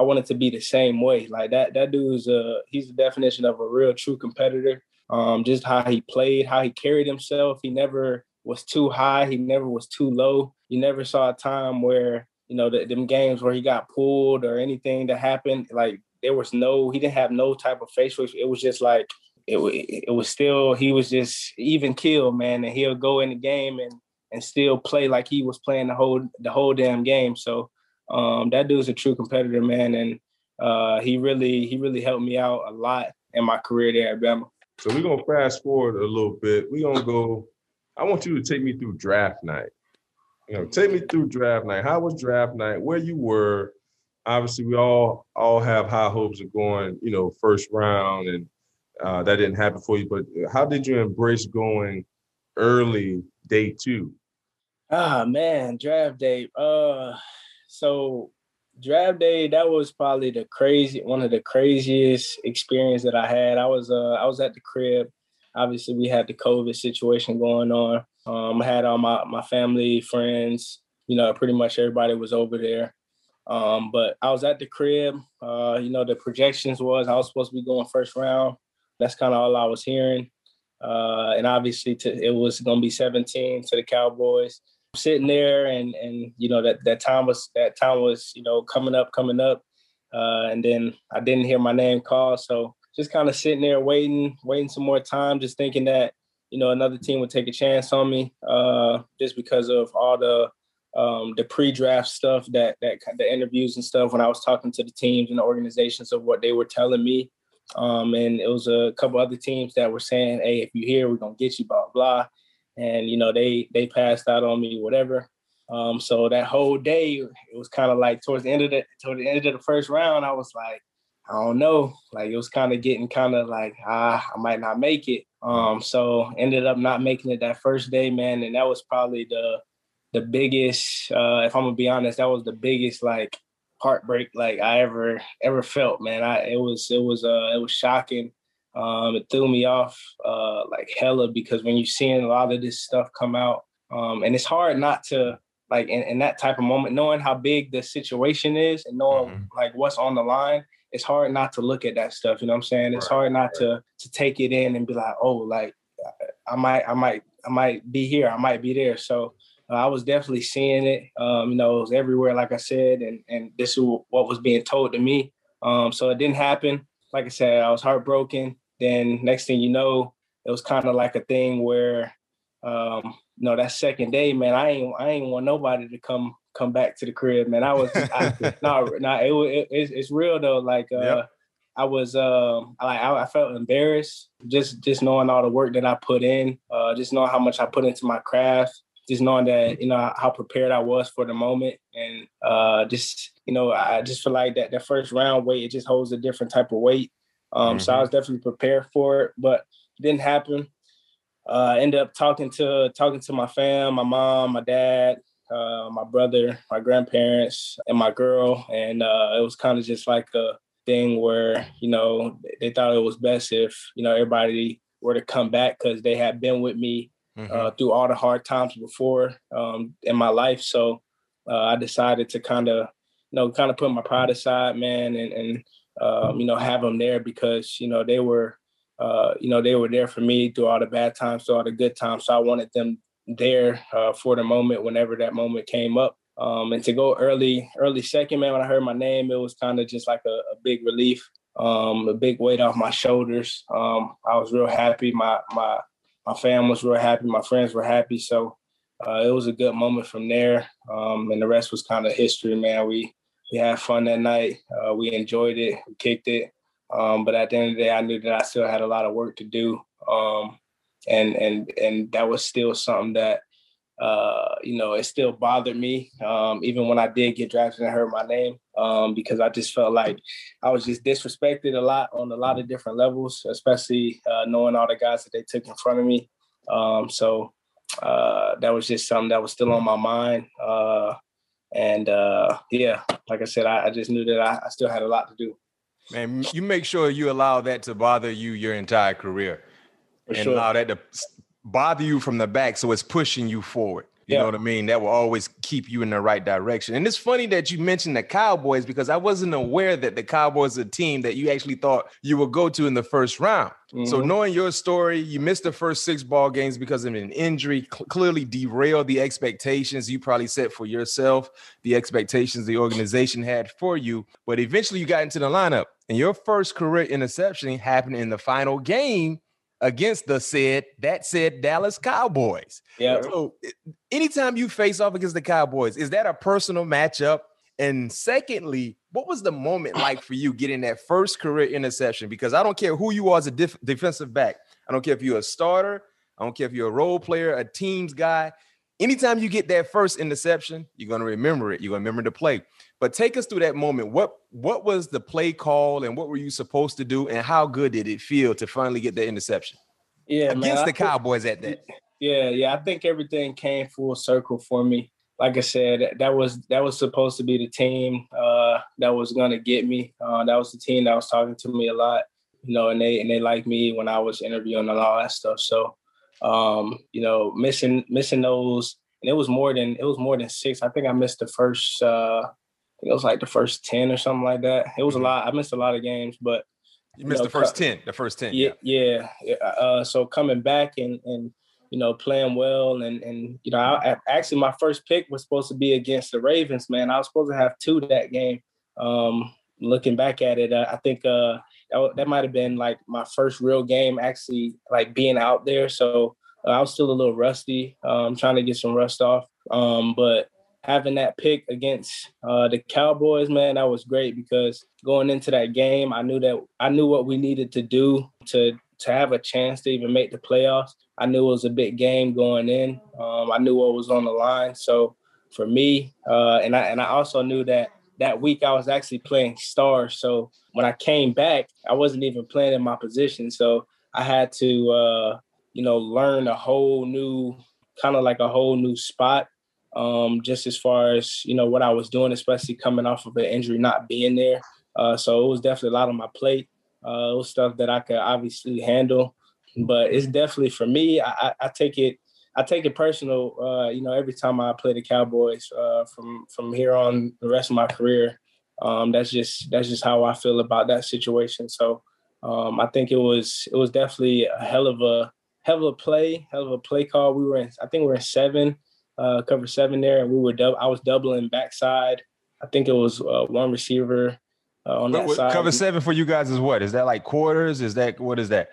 I wanted to be the same way. Like that, that dude's a, he's the definition of a real true competitor. Um, just how he played, how he carried himself. He never was too high. He never was too low. You never saw a time where, you know, the, them games where he got pulled or anything that happened. Like there was no, he didn't have no type of facial. It was just like, it, it was still, he was just even keel, man. And he'll go in the game and, and still play like he was playing the whole, the whole damn game. So um, that dude's a true competitor, man. And uh, he really, he really helped me out a lot in my career there at Bama. So we're going to fast forward a little bit. We're going to go. I want you to take me through draft night. You know, take me through draft night. How was draft night? Where you were? Obviously, we all all have high hopes of going, you know, first round, and uh, that didn't happen for you. But how did you embrace going early day two? Ah, man, draft day. Uh, so draft day, that was probably the crazy, one of the craziest experience that I had. I was uh, I was at the crib. Obviously, we had the COVID situation going on. Um, I had all my, my family, friends, you know, pretty much everybody was over there. Um, but I was at the crib. Uh, you know, the projections was I was supposed to be going first round. That's kind of all I was hearing. Uh, and obviously to, it was going to be seventeen to the Cowboys. I'm sitting there and, and you know, that, that time was, that time was, you know, coming up, coming up. Uh, and then I didn't hear my name called. So just kind of sitting there waiting, waiting some more time, just thinking that, you know, another team would take a chance on me uh, just because of all the um, the pre-draft stuff, that that the interviews and stuff when I was talking to the teams and the organizations of what they were telling me. Um, and it was a couple other teams that were saying, hey, if you're here, we're going to get you, blah, blah. And, you know, they they passed out on me, whatever. Um, so that whole day, it was kind of like towards the end of the towards the end of the first round, I was like, I don't know. Like, it was kind of getting kind of like, ah, I might not make it. Um, so ended up not making it that first day, man. And that was probably the the biggest, uh, if I'm going to be honest, that was the biggest, like, heartbreak like I ever, ever felt, man. I, it was, it was, uh, it was shocking. Um, it threw me off, uh, like hella, because when you're seeing a lot of this stuff come out, um, and it's hard not to, like, in, in that type of moment, knowing how big the situation is and knowing mm-hmm. like what's on the line, it's hard not to look at that stuff. You know what I'm saying? It's right, hard not right. to, to take it in and be like, oh, like I might, I might, I might be here. I might be there. So uh, I was definitely seeing it. Um, you know, it was everywhere, like I said, and, and this is what was being told to me. Um, so it didn't happen. Like I said, I was heartbroken. Then next thing you know, it was kind of like a thing where, um, you know, that second day, man, I ain't, I ain't want nobody to come, come back to the crib, man. I was, I, no, no, it, it, it's, it's real though. Like, uh, yep. I was, um, uh, I, I felt embarrassed just, just knowing all the work that I put in, uh, just knowing how much I put into my craft, just knowing that, you know, how prepared I was for the moment. And, uh, just, you know, I just feel like that the first round weight, it just holds a different type of weight. Um, mm-hmm. So I was definitely prepared for it, but it didn't happen. Uh, I ended up talking to, talking to my fam, my mom, my dad, Uh, my brother, my grandparents, and my girl. And uh, it was kind of just like a thing where, you know, they thought it was best if, you know, everybody were to come back because they had been with me mm-hmm. uh, through all the hard times before um, in my life. So uh, I decided to kind of, you know, kind of put my pride aside, man, and, and um, you know, have them there because, you know, they were, uh, you know, they were there for me through all the bad times, through all the good times. So I wanted them there uh, for the moment whenever that moment came up. Um, and to go early, early second, man, when I heard my name, it was kind of just like a, a big relief, um, a big weight off my shoulders. Um, I was real happy. My my my family was real happy. My friends were happy. So uh, it was a good moment from there. Um, and the rest was kind of history, man. We we had fun that night. Uh, we enjoyed it. We kicked it. Um, but at the end of the day, I knew that I still had a lot of work to do. Um, And and and that was still something that, uh, you know, it still bothered me, um, even when I did get drafted and heard my name, um, because I just felt like I was just disrespected a lot on a lot of different levels, especially uh, knowing all the guys that they took in front of me. Um, so uh, that was just something that was still on my mind. Uh, and, uh, yeah, like I said, I, I just knew that I, I still had a lot to do. Man, you make sure you allow that to bother you your entire career. For and sure. allow that to bother you from the back. So it's pushing you forward. You yeah. know what I mean? That will always keep you in the right direction. And it's funny that you mentioned the Cowboys because I wasn't aware that the Cowboys are a team that you actually thought you would go to in the first round. Mm-hmm. So knowing your story, you missed the first six ball games because of an injury, cl- clearly derailed the expectations you probably set for yourself, the expectations the organization had for you. But eventually you got into the lineup and your first career interception happened in the final game against the said, that said Dallas Cowboys. Yeah. So anytime you face off against the Cowboys, is that a personal matchup? And secondly, what was the moment like for you getting that first career interception? Because I don't care who you are as a def- defensive back. I don't care if you're a starter. I don't care if you're a role player, a teams guy. Anytime you get that first interception, you're going to remember it. You're going to remember the play. But take us through that moment. What what was the play call and what were you supposed to do and how good did it feel to finally get the interception? Yeah, against man, the think, Cowboys at that. Yeah, yeah. I think everything came full circle for me. Like I said, that was that was supposed to be the team uh, that was going to get me. Uh, that was the team that was talking to me a lot, you know, and they and they liked me when I was interviewing and all that stuff. So, um, you know, missing missing those, and it was more than it was more than six. I think I missed the first. Uh, I think it was like the first ten or something like that. It was a lot. I missed a lot of games, but you, you missed know, the first ten. The first ten. Yeah, yeah. yeah. Uh, so coming back and and you know playing well and and you know I, actually my first pick was supposed to be against the Ravens. Man, I was supposed to have two that game. Um, looking back at it, uh, I think uh, that, that might have been like my first real game actually like being out there. So uh, I was still a little rusty. Um, trying to get some rust off. Um, but having that pick against uh, the Cowboys, man, that was great because going into that game, I knew that I knew what we needed to do to to have a chance to even make the playoffs. I knew it was a big game going in. Um, I knew what was on the line. So for me, uh, and I and I also knew that that week I was actually playing stars. So when I came back, I wasn't even playing in my position. So I had to, uh, you know, learn a whole new kind of like a whole new spot. Um, just as far as, you know, what I was doing, especially coming off of an injury, not being there. Uh, so it was definitely a lot on my plate. Uh, it was stuff that I could obviously handle, but it's definitely for me, I, I take it, I take it personal, uh, you know, every time I play the Cowboys, uh, from, from here on the rest of my career. Um, that's just, that's just how I feel about that situation. So, um, I think it was, it was definitely a hell of a, hell of a play, hell of a play call. We were in, I think we were in seven. Uh, cover seven there, and we were. Dub- I was doubling backside. I think it was uh, one receiver uh, on that what, side. Cover seven for you guys is what? Is that like quarters? Is that what is that?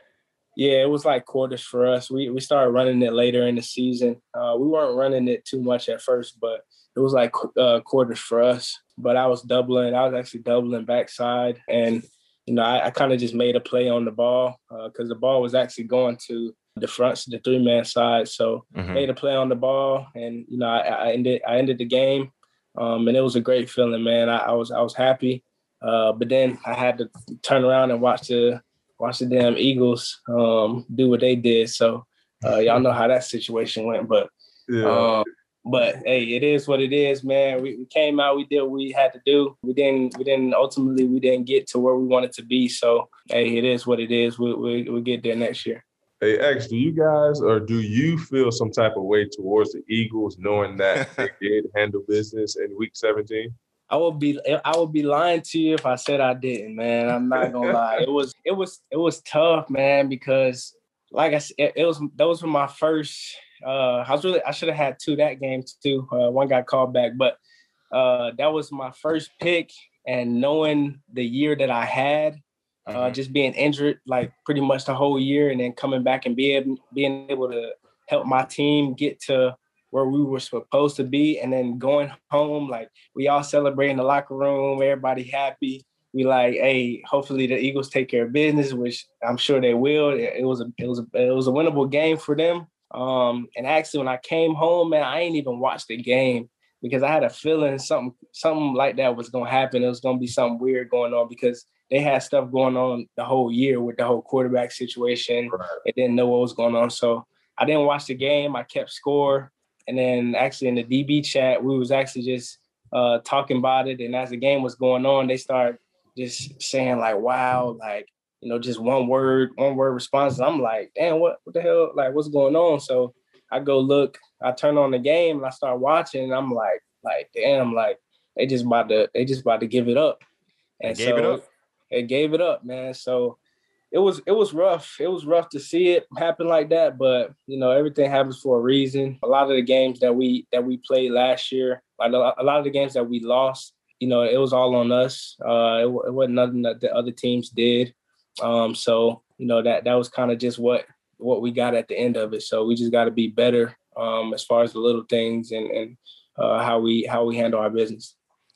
Yeah, it was like quarters for us. We we started running it later in the season. Uh, we weren't running it too much at first, but it was like uh, quarters for us. But I was doubling. I was actually doubling backside, and you know, I, I kind of just made a play on the ball because uh, the ball was actually going to the front, the three-man side. So mm-hmm. made a play on the ball, and you know, I, I ended, I ended the game, um, and it was a great feeling, man. I, I was, I was happy, uh, but then I had to turn around and watch the, watch the damn Eagles um, do what they did. So uh, y'all know how that situation went, but, yeah. um, but hey, it is what it is, man. We, we came out, we did what we had to do. We didn't, we didn't ultimately, we didn't get to where we wanted to be. So hey, it is what it is. We, we, we'll get there next year. Hey, X, do you guys or do you feel some type of way towards the Eagles knowing that they did handle business in week seventeen? I would be I would be lying to you if I said I didn't, man. I'm not gonna lie. It was it was it was tough, man, because like I said, it, it was those were my first uh, I was really I should have had two that game too. Uh, one got called back, but uh, that was my first pick, and knowing the year that I had. Uh, just being injured like pretty much the whole year, and then coming back and being being able to help my team get to where we were supposed to be, and then going home like we all celebrate in the locker room, everybody happy. We like, hey, hopefully the Eagles take care of business, which I'm sure they will. It, it was a it was a, it was a winnable game for them. Um, and actually, when I came home, man, I ain't even watched the game because I had a feeling something something like that was gonna happen. It was gonna be something weird going on because they had stuff going on the whole year with the whole quarterback situation. Right. They didn't know what was going on. So I didn't watch the game. I kept score. And then actually in the D B chat, we was actually just uh, talking about it. And as the game was going on, they started just saying like, wow, like, you know, just one word, one word responses. I'm like, damn, what, what the hell? Like, what's going on? So I go look, I turn on the game and I start watching. And I'm like, like, damn, like they just about to, they just about to give it up. And they gave so, it up. They gave it up, man. So it was it was rough. It was rough to see it happen like that. But you know, everything happens for a reason. A lot of the games that we that we played last year, like a lot of the games that we lost, you know, it was all on us. Uh, it, it wasn't nothing that the other teams did. Um, so you know that that was kind of just what what we got at the end of it. So we just got to be better um, as far as the little things and and uh, how we how we handle our business.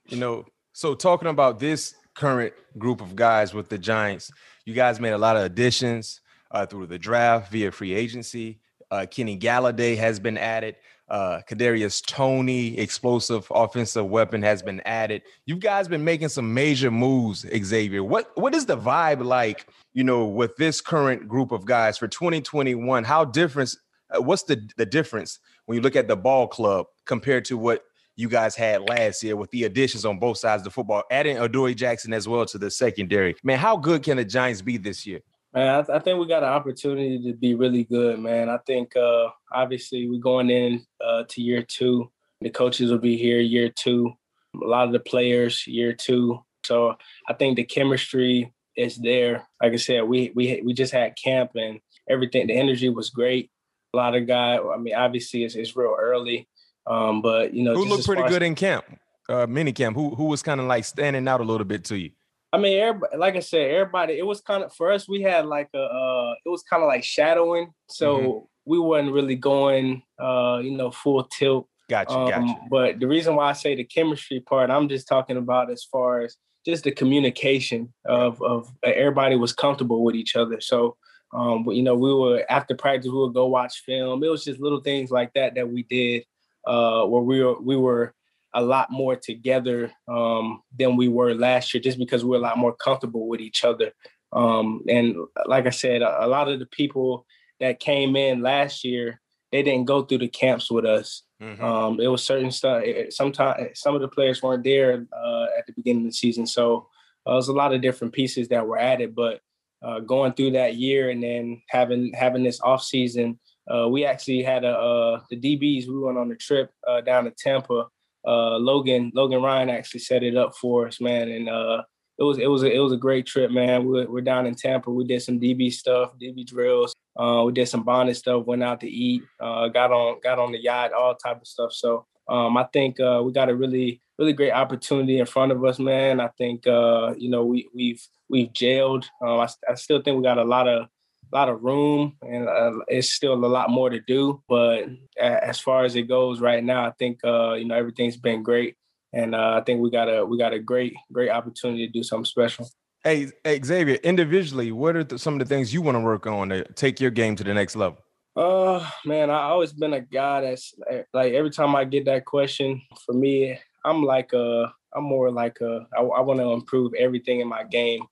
You know, so talking about this current group of guys with the Giants. You guys made a lot of additions uh, through the draft via free agency. Uh, Kenny Galladay has been added. Uh, Kadarius Toney, explosive offensive weapon, has been added. You guys been making some major moves, Xavier. What what is the vibe like, you know, with this current group of guys for twenty twenty-one? How different? What's the, the difference when you look at the ball club compared to what you guys had last year with the additions on both sides of the football, adding Adoree Jackson as well to the secondary? Man, how good can the Giants be this year? Man, I, th- I think we got an opportunity to be really good, man. I think, uh, obviously, we're going in uh, to year two. The coaches will be here year two. a lot of the players year two. So I think the chemistry is there. Like I said, we we we just had camp and everything. The energy was great. A lot of guys, I mean, obviously it's, it's real early, um, but, you know. Who looked pretty good in camp, uh, mini camp? Who who was kind of like standing out a little bit to you? I mean, everybody, like I said, everybody, it was kind of, for us, we had like a, uh, it was kind of like shadowing. So mm-hmm. we weren't really going, uh, you know, full tilt. Gotcha, um, gotcha. But the reason why I say the chemistry part, I'm just talking about as far as just the communication of, of everybody was comfortable with each other. So, um, you know, we were, after practice, we would go watch film. It was just little things like that that we did uh, where we were, we were, a lot more together um, than we were last year, just because we're a lot more comfortable with each other. Um, and like I said, a, a lot of the people that came in last year, they didn't go through the camps with us. Mm-hmm. Um, it was certain stuff. Sometimes some of the players weren't there uh, at the beginning of the season. So uh, there's a lot of different pieces that were added, but uh, going through that year and then having, having this off season, uh, we actually had a, uh, the D Bs, we went on a trip uh, down to Tampa. Uh, Logan, Logan Ryan actually set it up for us, man. And uh, it was, it was, a, it was a great trip, man. We're, we're down in Tampa. We did some D B stuff, D B drills. Uh, we did some bonded stuff, went out to eat, uh, got on, got on the yacht, all type of stuff. So um, I think uh, we got a really, really great opportunity in front of us, man. I think, uh, you know, we, we've, we've jailed. Uh, I, I still think we got a lot of, lot of room and uh, it's still a lot more to do, but as far as it goes right now, I think uh you know everything's been great, and uh, I think we got a we got a great great opportunity to do something special. Hey, hey Xavier, individually, what are the, some of the things you want to work on to take your game to the next level? Uh man, I always been a guy that's like, every time I get that question, for me, I'm like a I'm more like a I, I want to improve everything in my game.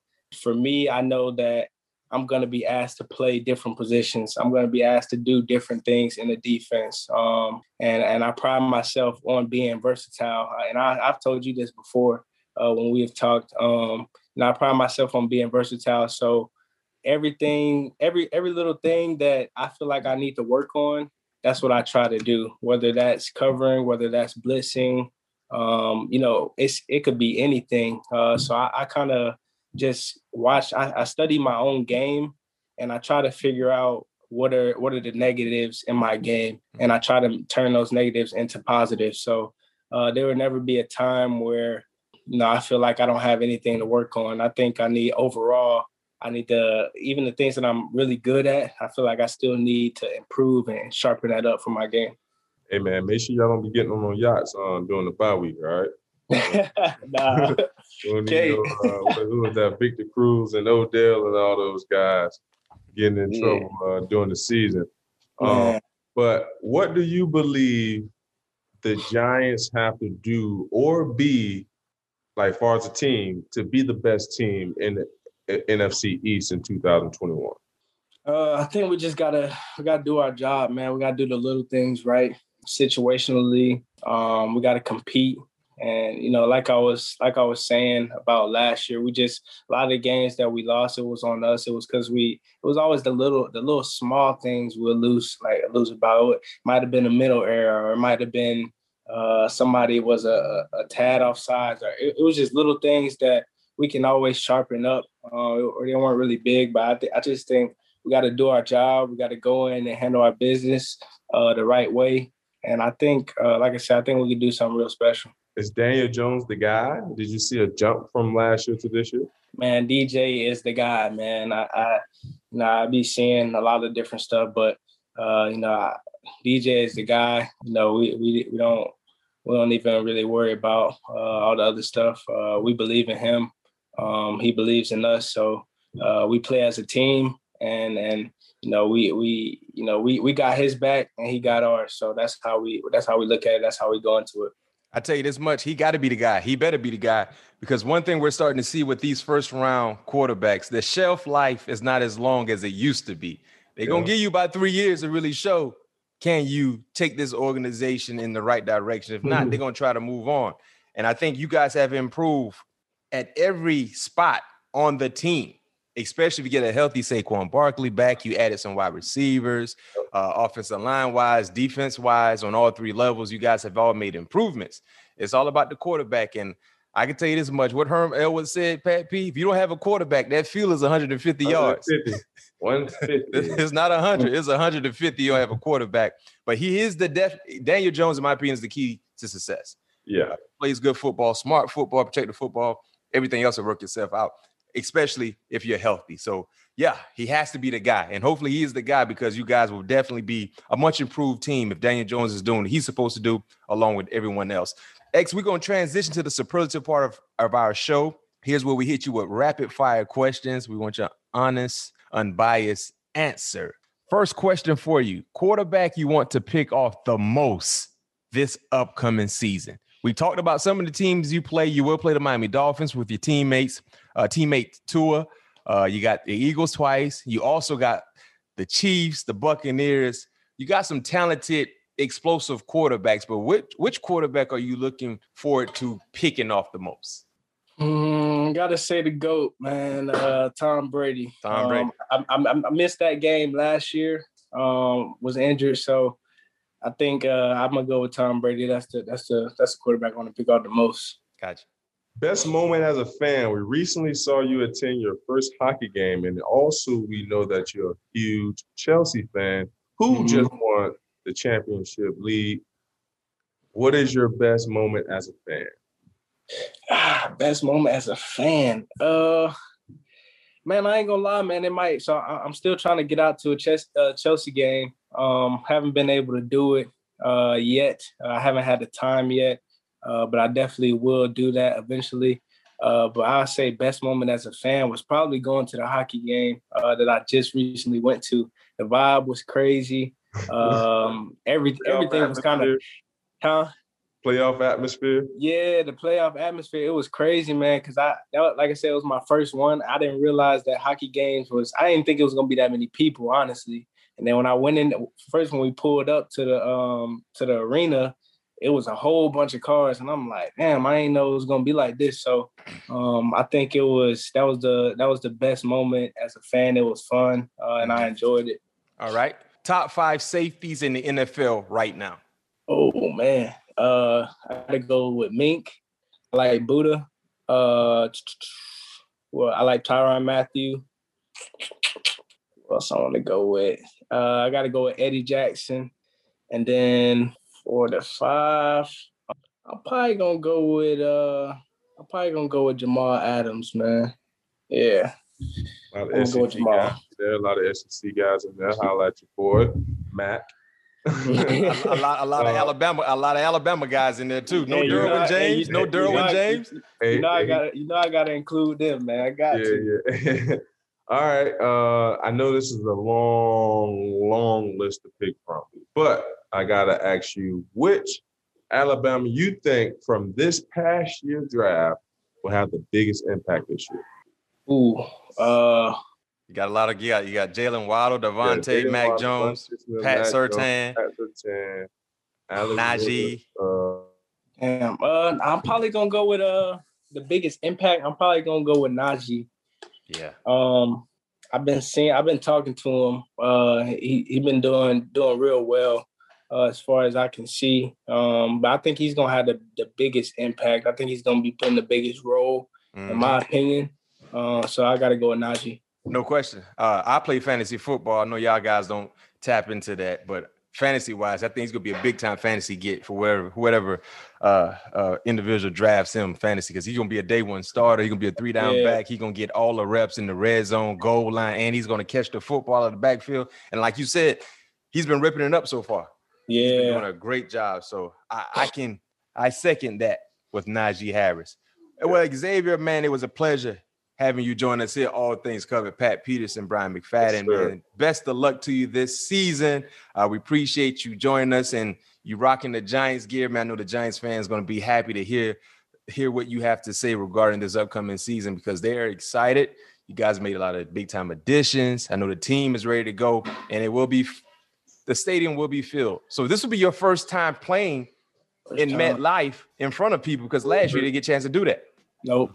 For me, I know that I'm going to be asked to play different positions. I'm going to be asked to do different things in the defense. Um, and, and I pride myself on being versatile. And I, I've told you this before uh, when we have talked. Um, and I pride myself on being versatile. So everything, every every little thing that I feel like I need to work on, that's what I try to do, whether that's covering, whether that's blitzing. Um, you know, it's it could be anything. Uh, so I, I kind of just watch, I, I study my own game, and I try to figure out what are what are the negatives in my game, and I try to turn those negatives into positives. So uh, there will never be a time where, you know, I feel like I don't have anything to work on. I think I need overall, I need to, even the things that I'm really good at, I feel like I still need to improve and sharpen that up for my game. Hey, man, make sure y'all don't be getting on on yachts um, during the bye week, all right? Nah. When, you know, uh, who was that? Victor Cruz and Odell and all those guys getting in yeah. trouble uh, during the season. Um, yeah. But what do you believe the Giants have to do or be, like, far as a team, to be the best team in the N F C East in two thousand twenty-one? Uh, I think we just gotta we gotta do our job, man. We gotta do the little things right, situationally. Um, we gotta compete. And, you know, like I was like I was saying about last year, we just, a lot of the games that we lost, it was on us. It was because we, it was always the little, the little small things we'll lose, like lose about. It might have been a middle error, or it might have been uh, somebody was a, a tad offsides. Or it, it was just little things that we can always sharpen up. Uh, or they weren't really big, but I, th- I just think we got to do our job. We got to go in and handle our business uh, the right way. And I think, uh, like I said, I think we can do something real special. Is Daniel Jones the guy? Did you see a jump from last year to this year? Man, D J is the guy, man. I, I you know, I be seeing a lot of different stuff, but uh, you know, I, D J is the guy. You know, we we we don't we don't even really worry about uh, all the other stuff. Uh, we believe in him. Um, he believes in us. So uh, we play as a team, and and you know, we we you know we we got his back and he got ours. So that's how we that's how we look at it. That's how we go into it. I tell you this much, he got to be the guy. He better be the guy, because one thing we're starting to see with these first-round quarterbacks, the shelf life is not as long as it used to be. They're yeah. going to give you about three years to really show, can you take this organization in the right direction? If not, mm-hmm. they're going to try to move on. And I think you guys have improved at every spot on the team. especially if you get a healthy Saquon Barkley back. You added some wide receivers, uh, offensive line-wise, defense-wise, on all three levels. You guys have all made improvements. It's all about the quarterback. And I can tell you this much. What Herm Elwood said, Pat P, if you don't have a quarterback, that field is one hundred fifty, one hundred fifty yards. one hundred fifty. It's not one hundred. It's one hundred fifty. You don't have a quarterback. But he is the def- – Daniel Jones, in my opinion, is the key to success. Yeah. Plays good football, smart football, protect the football. Everything else will work itself out, especially if you're healthy. So, yeah, he has to be the guy. And hopefully he is the guy, because you guys will definitely be a much improved team if Daniel Jones is doing what he's supposed to do along with everyone else. X, we're going to transition to the superlative part of, of our show. Here's where we hit you with rapid-fire questions. We want your honest, unbiased answer. First question for you. Quarterback you want to pick off the most this upcoming season? We talked about some of the teams you play. You will play the Miami Dolphins with your teammates, uh, teammate Tua. Uh, you got the Eagles twice. You also got the Chiefs, the Buccaneers. You got some talented, explosive quarterbacks, but which which quarterback are you looking forward to picking off the most? Mm, gotta say the GOAT, man, uh, Tom Brady. Tom Brady. Um, I, I, I missed that game last year. Um, was injured, so I think uh, I'm gonna go with Tom Brady. That's the that's the that's the quarterback I want to pick out the most. Gotcha. Best moment as a fan. We recently saw you attend your first hockey game, and also we know that you're a huge Chelsea fan who mm-hmm. just won the championship league. What is your best moment as a fan? Ah, best moment as a fan. Uh, man, I ain't gonna lie, man. It might. So I, I'm still trying to get out to a Ches- uh, Chelsea game. Um, haven't been able to do it uh, yet. Uh, I haven't had the time yet, uh, but I definitely will do that eventually. Uh, but I'll say best moment as a fan was probably going to the hockey game uh, that I just recently went to. The vibe was crazy. Um, every, everything was kind of, huh? Playoff atmosphere. Yeah, the playoff atmosphere. It was crazy, man. Cause I, that was, like I said, it was my first one. I didn't realize that hockey games was. I didn't think it was gonna be that many people, honestly. And then when I went in, first when we pulled up to the um to the arena, it was a whole bunch of cars, and I'm like, damn, I didn't know it was gonna be like this. So, um, I think it was that was the that was the best moment as a fan. It was fun, uh, and I enjoyed it. All right. Top five safeties in the N F L right now. Oh, man. Uh, I got to go with Mink. I like Buddha. Uh, well, I like Tyrann Mathieu. Who else I want to go with? Uh, I got to go with Eddie Jackson. And then for the five, I'm probably going to go with uh, I'm probably going to go with Jamal Adams, man. Yeah. A lot of S E C guys there, a lot of S E C guys in there. Holla at your boy, Mac. a, a lot, a lot uh, of Alabama, a lot of Alabama guys in there too. No hey, Derwin not, James, hey, no hey, Derwin you James. You, you, you know hey, I got, you know I got to include them, man. I got yeah, you. Yeah. All right, uh, I know this is a long, long list to pick from, but I gotta ask you, which Alabama you think from this past year draft will have the biggest impact this year? Ooh, uh, you got a lot of you got, you got Jalen Waddle, Devontae, yeah, Mac Waddle, Jones, Pat Surtain, Najee. Uh, Damn, uh, I'm probably gonna go with uh the biggest impact. I'm probably gonna go with Najee. Yeah. Um, I've been seeing, I've been talking to him. Uh, he he been doing doing real well, uh, as far as I can see. Um, but I think he's gonna have the, the biggest impact. I think he's gonna be playing the biggest role, mm. in my opinion. Uh, so I got to go with Najee. No question. Uh, I play fantasy football. I know y'all guys don't tap into that, but fantasy-wise, I think he's going to be a big-time fantasy get for whatever, whatever uh, uh, individual drafts him fantasy, because he's going to be a day-one starter. He's going to be a three-down yeah. back. He's going to get all the reps in the red zone, goal line, and he's going to catch the football out of the backfield. And like you said, he's been ripping it up so far. Yeah. He's been doing a great job. So I, I can – I second that with Najee Harris. Well, Xavier, man, it was a pleasure having you join us here. All Things Covered, Pat Peterson, Brian McFadden. Yes, man. Best of luck to you this season. Uh, we appreciate you joining us, and you rocking the Giants gear, man. I know the Giants fans are going to be happy to hear, hear what you have to say regarding this upcoming season, because they are excited. You guys made a lot of big-time additions. I know the team is ready to go, and it will be – the stadium will be filled. So this will be your first time playing in MetLife in front of people, because last year they didn't get a chance to do that. Nope.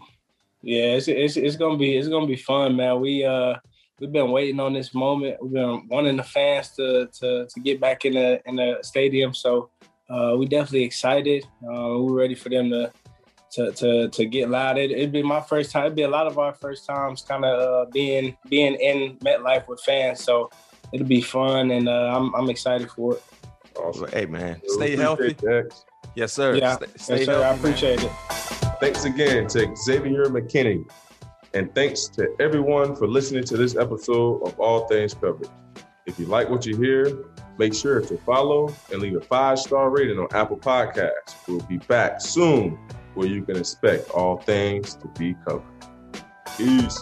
Yeah, it's it's it's gonna be it's gonna be fun, man. We uh we've been waiting on this moment. We've been wanting the fans to to to get back in the in the stadium. So uh, we definitely excited. Uh, we're ready for them to to to, to get loud. It, it'd be my first time. It'd be a lot of our first times, kind of uh, being being in MetLife with fans. So it'll be fun, and uh, I'm I'm excited for it. Awesome. Hey man, stay healthy. Yes, sir. Yeah, stay, stay yes, sir. Healthy, I appreciate man. it. Thanks again to Xavier McKinney, and thanks to everyone for listening to this episode of All Things Covered. If you like what you hear, make sure to follow and leave a five-star rating on Apple Podcasts. We'll be back soon where you can expect all things to be covered. Peace.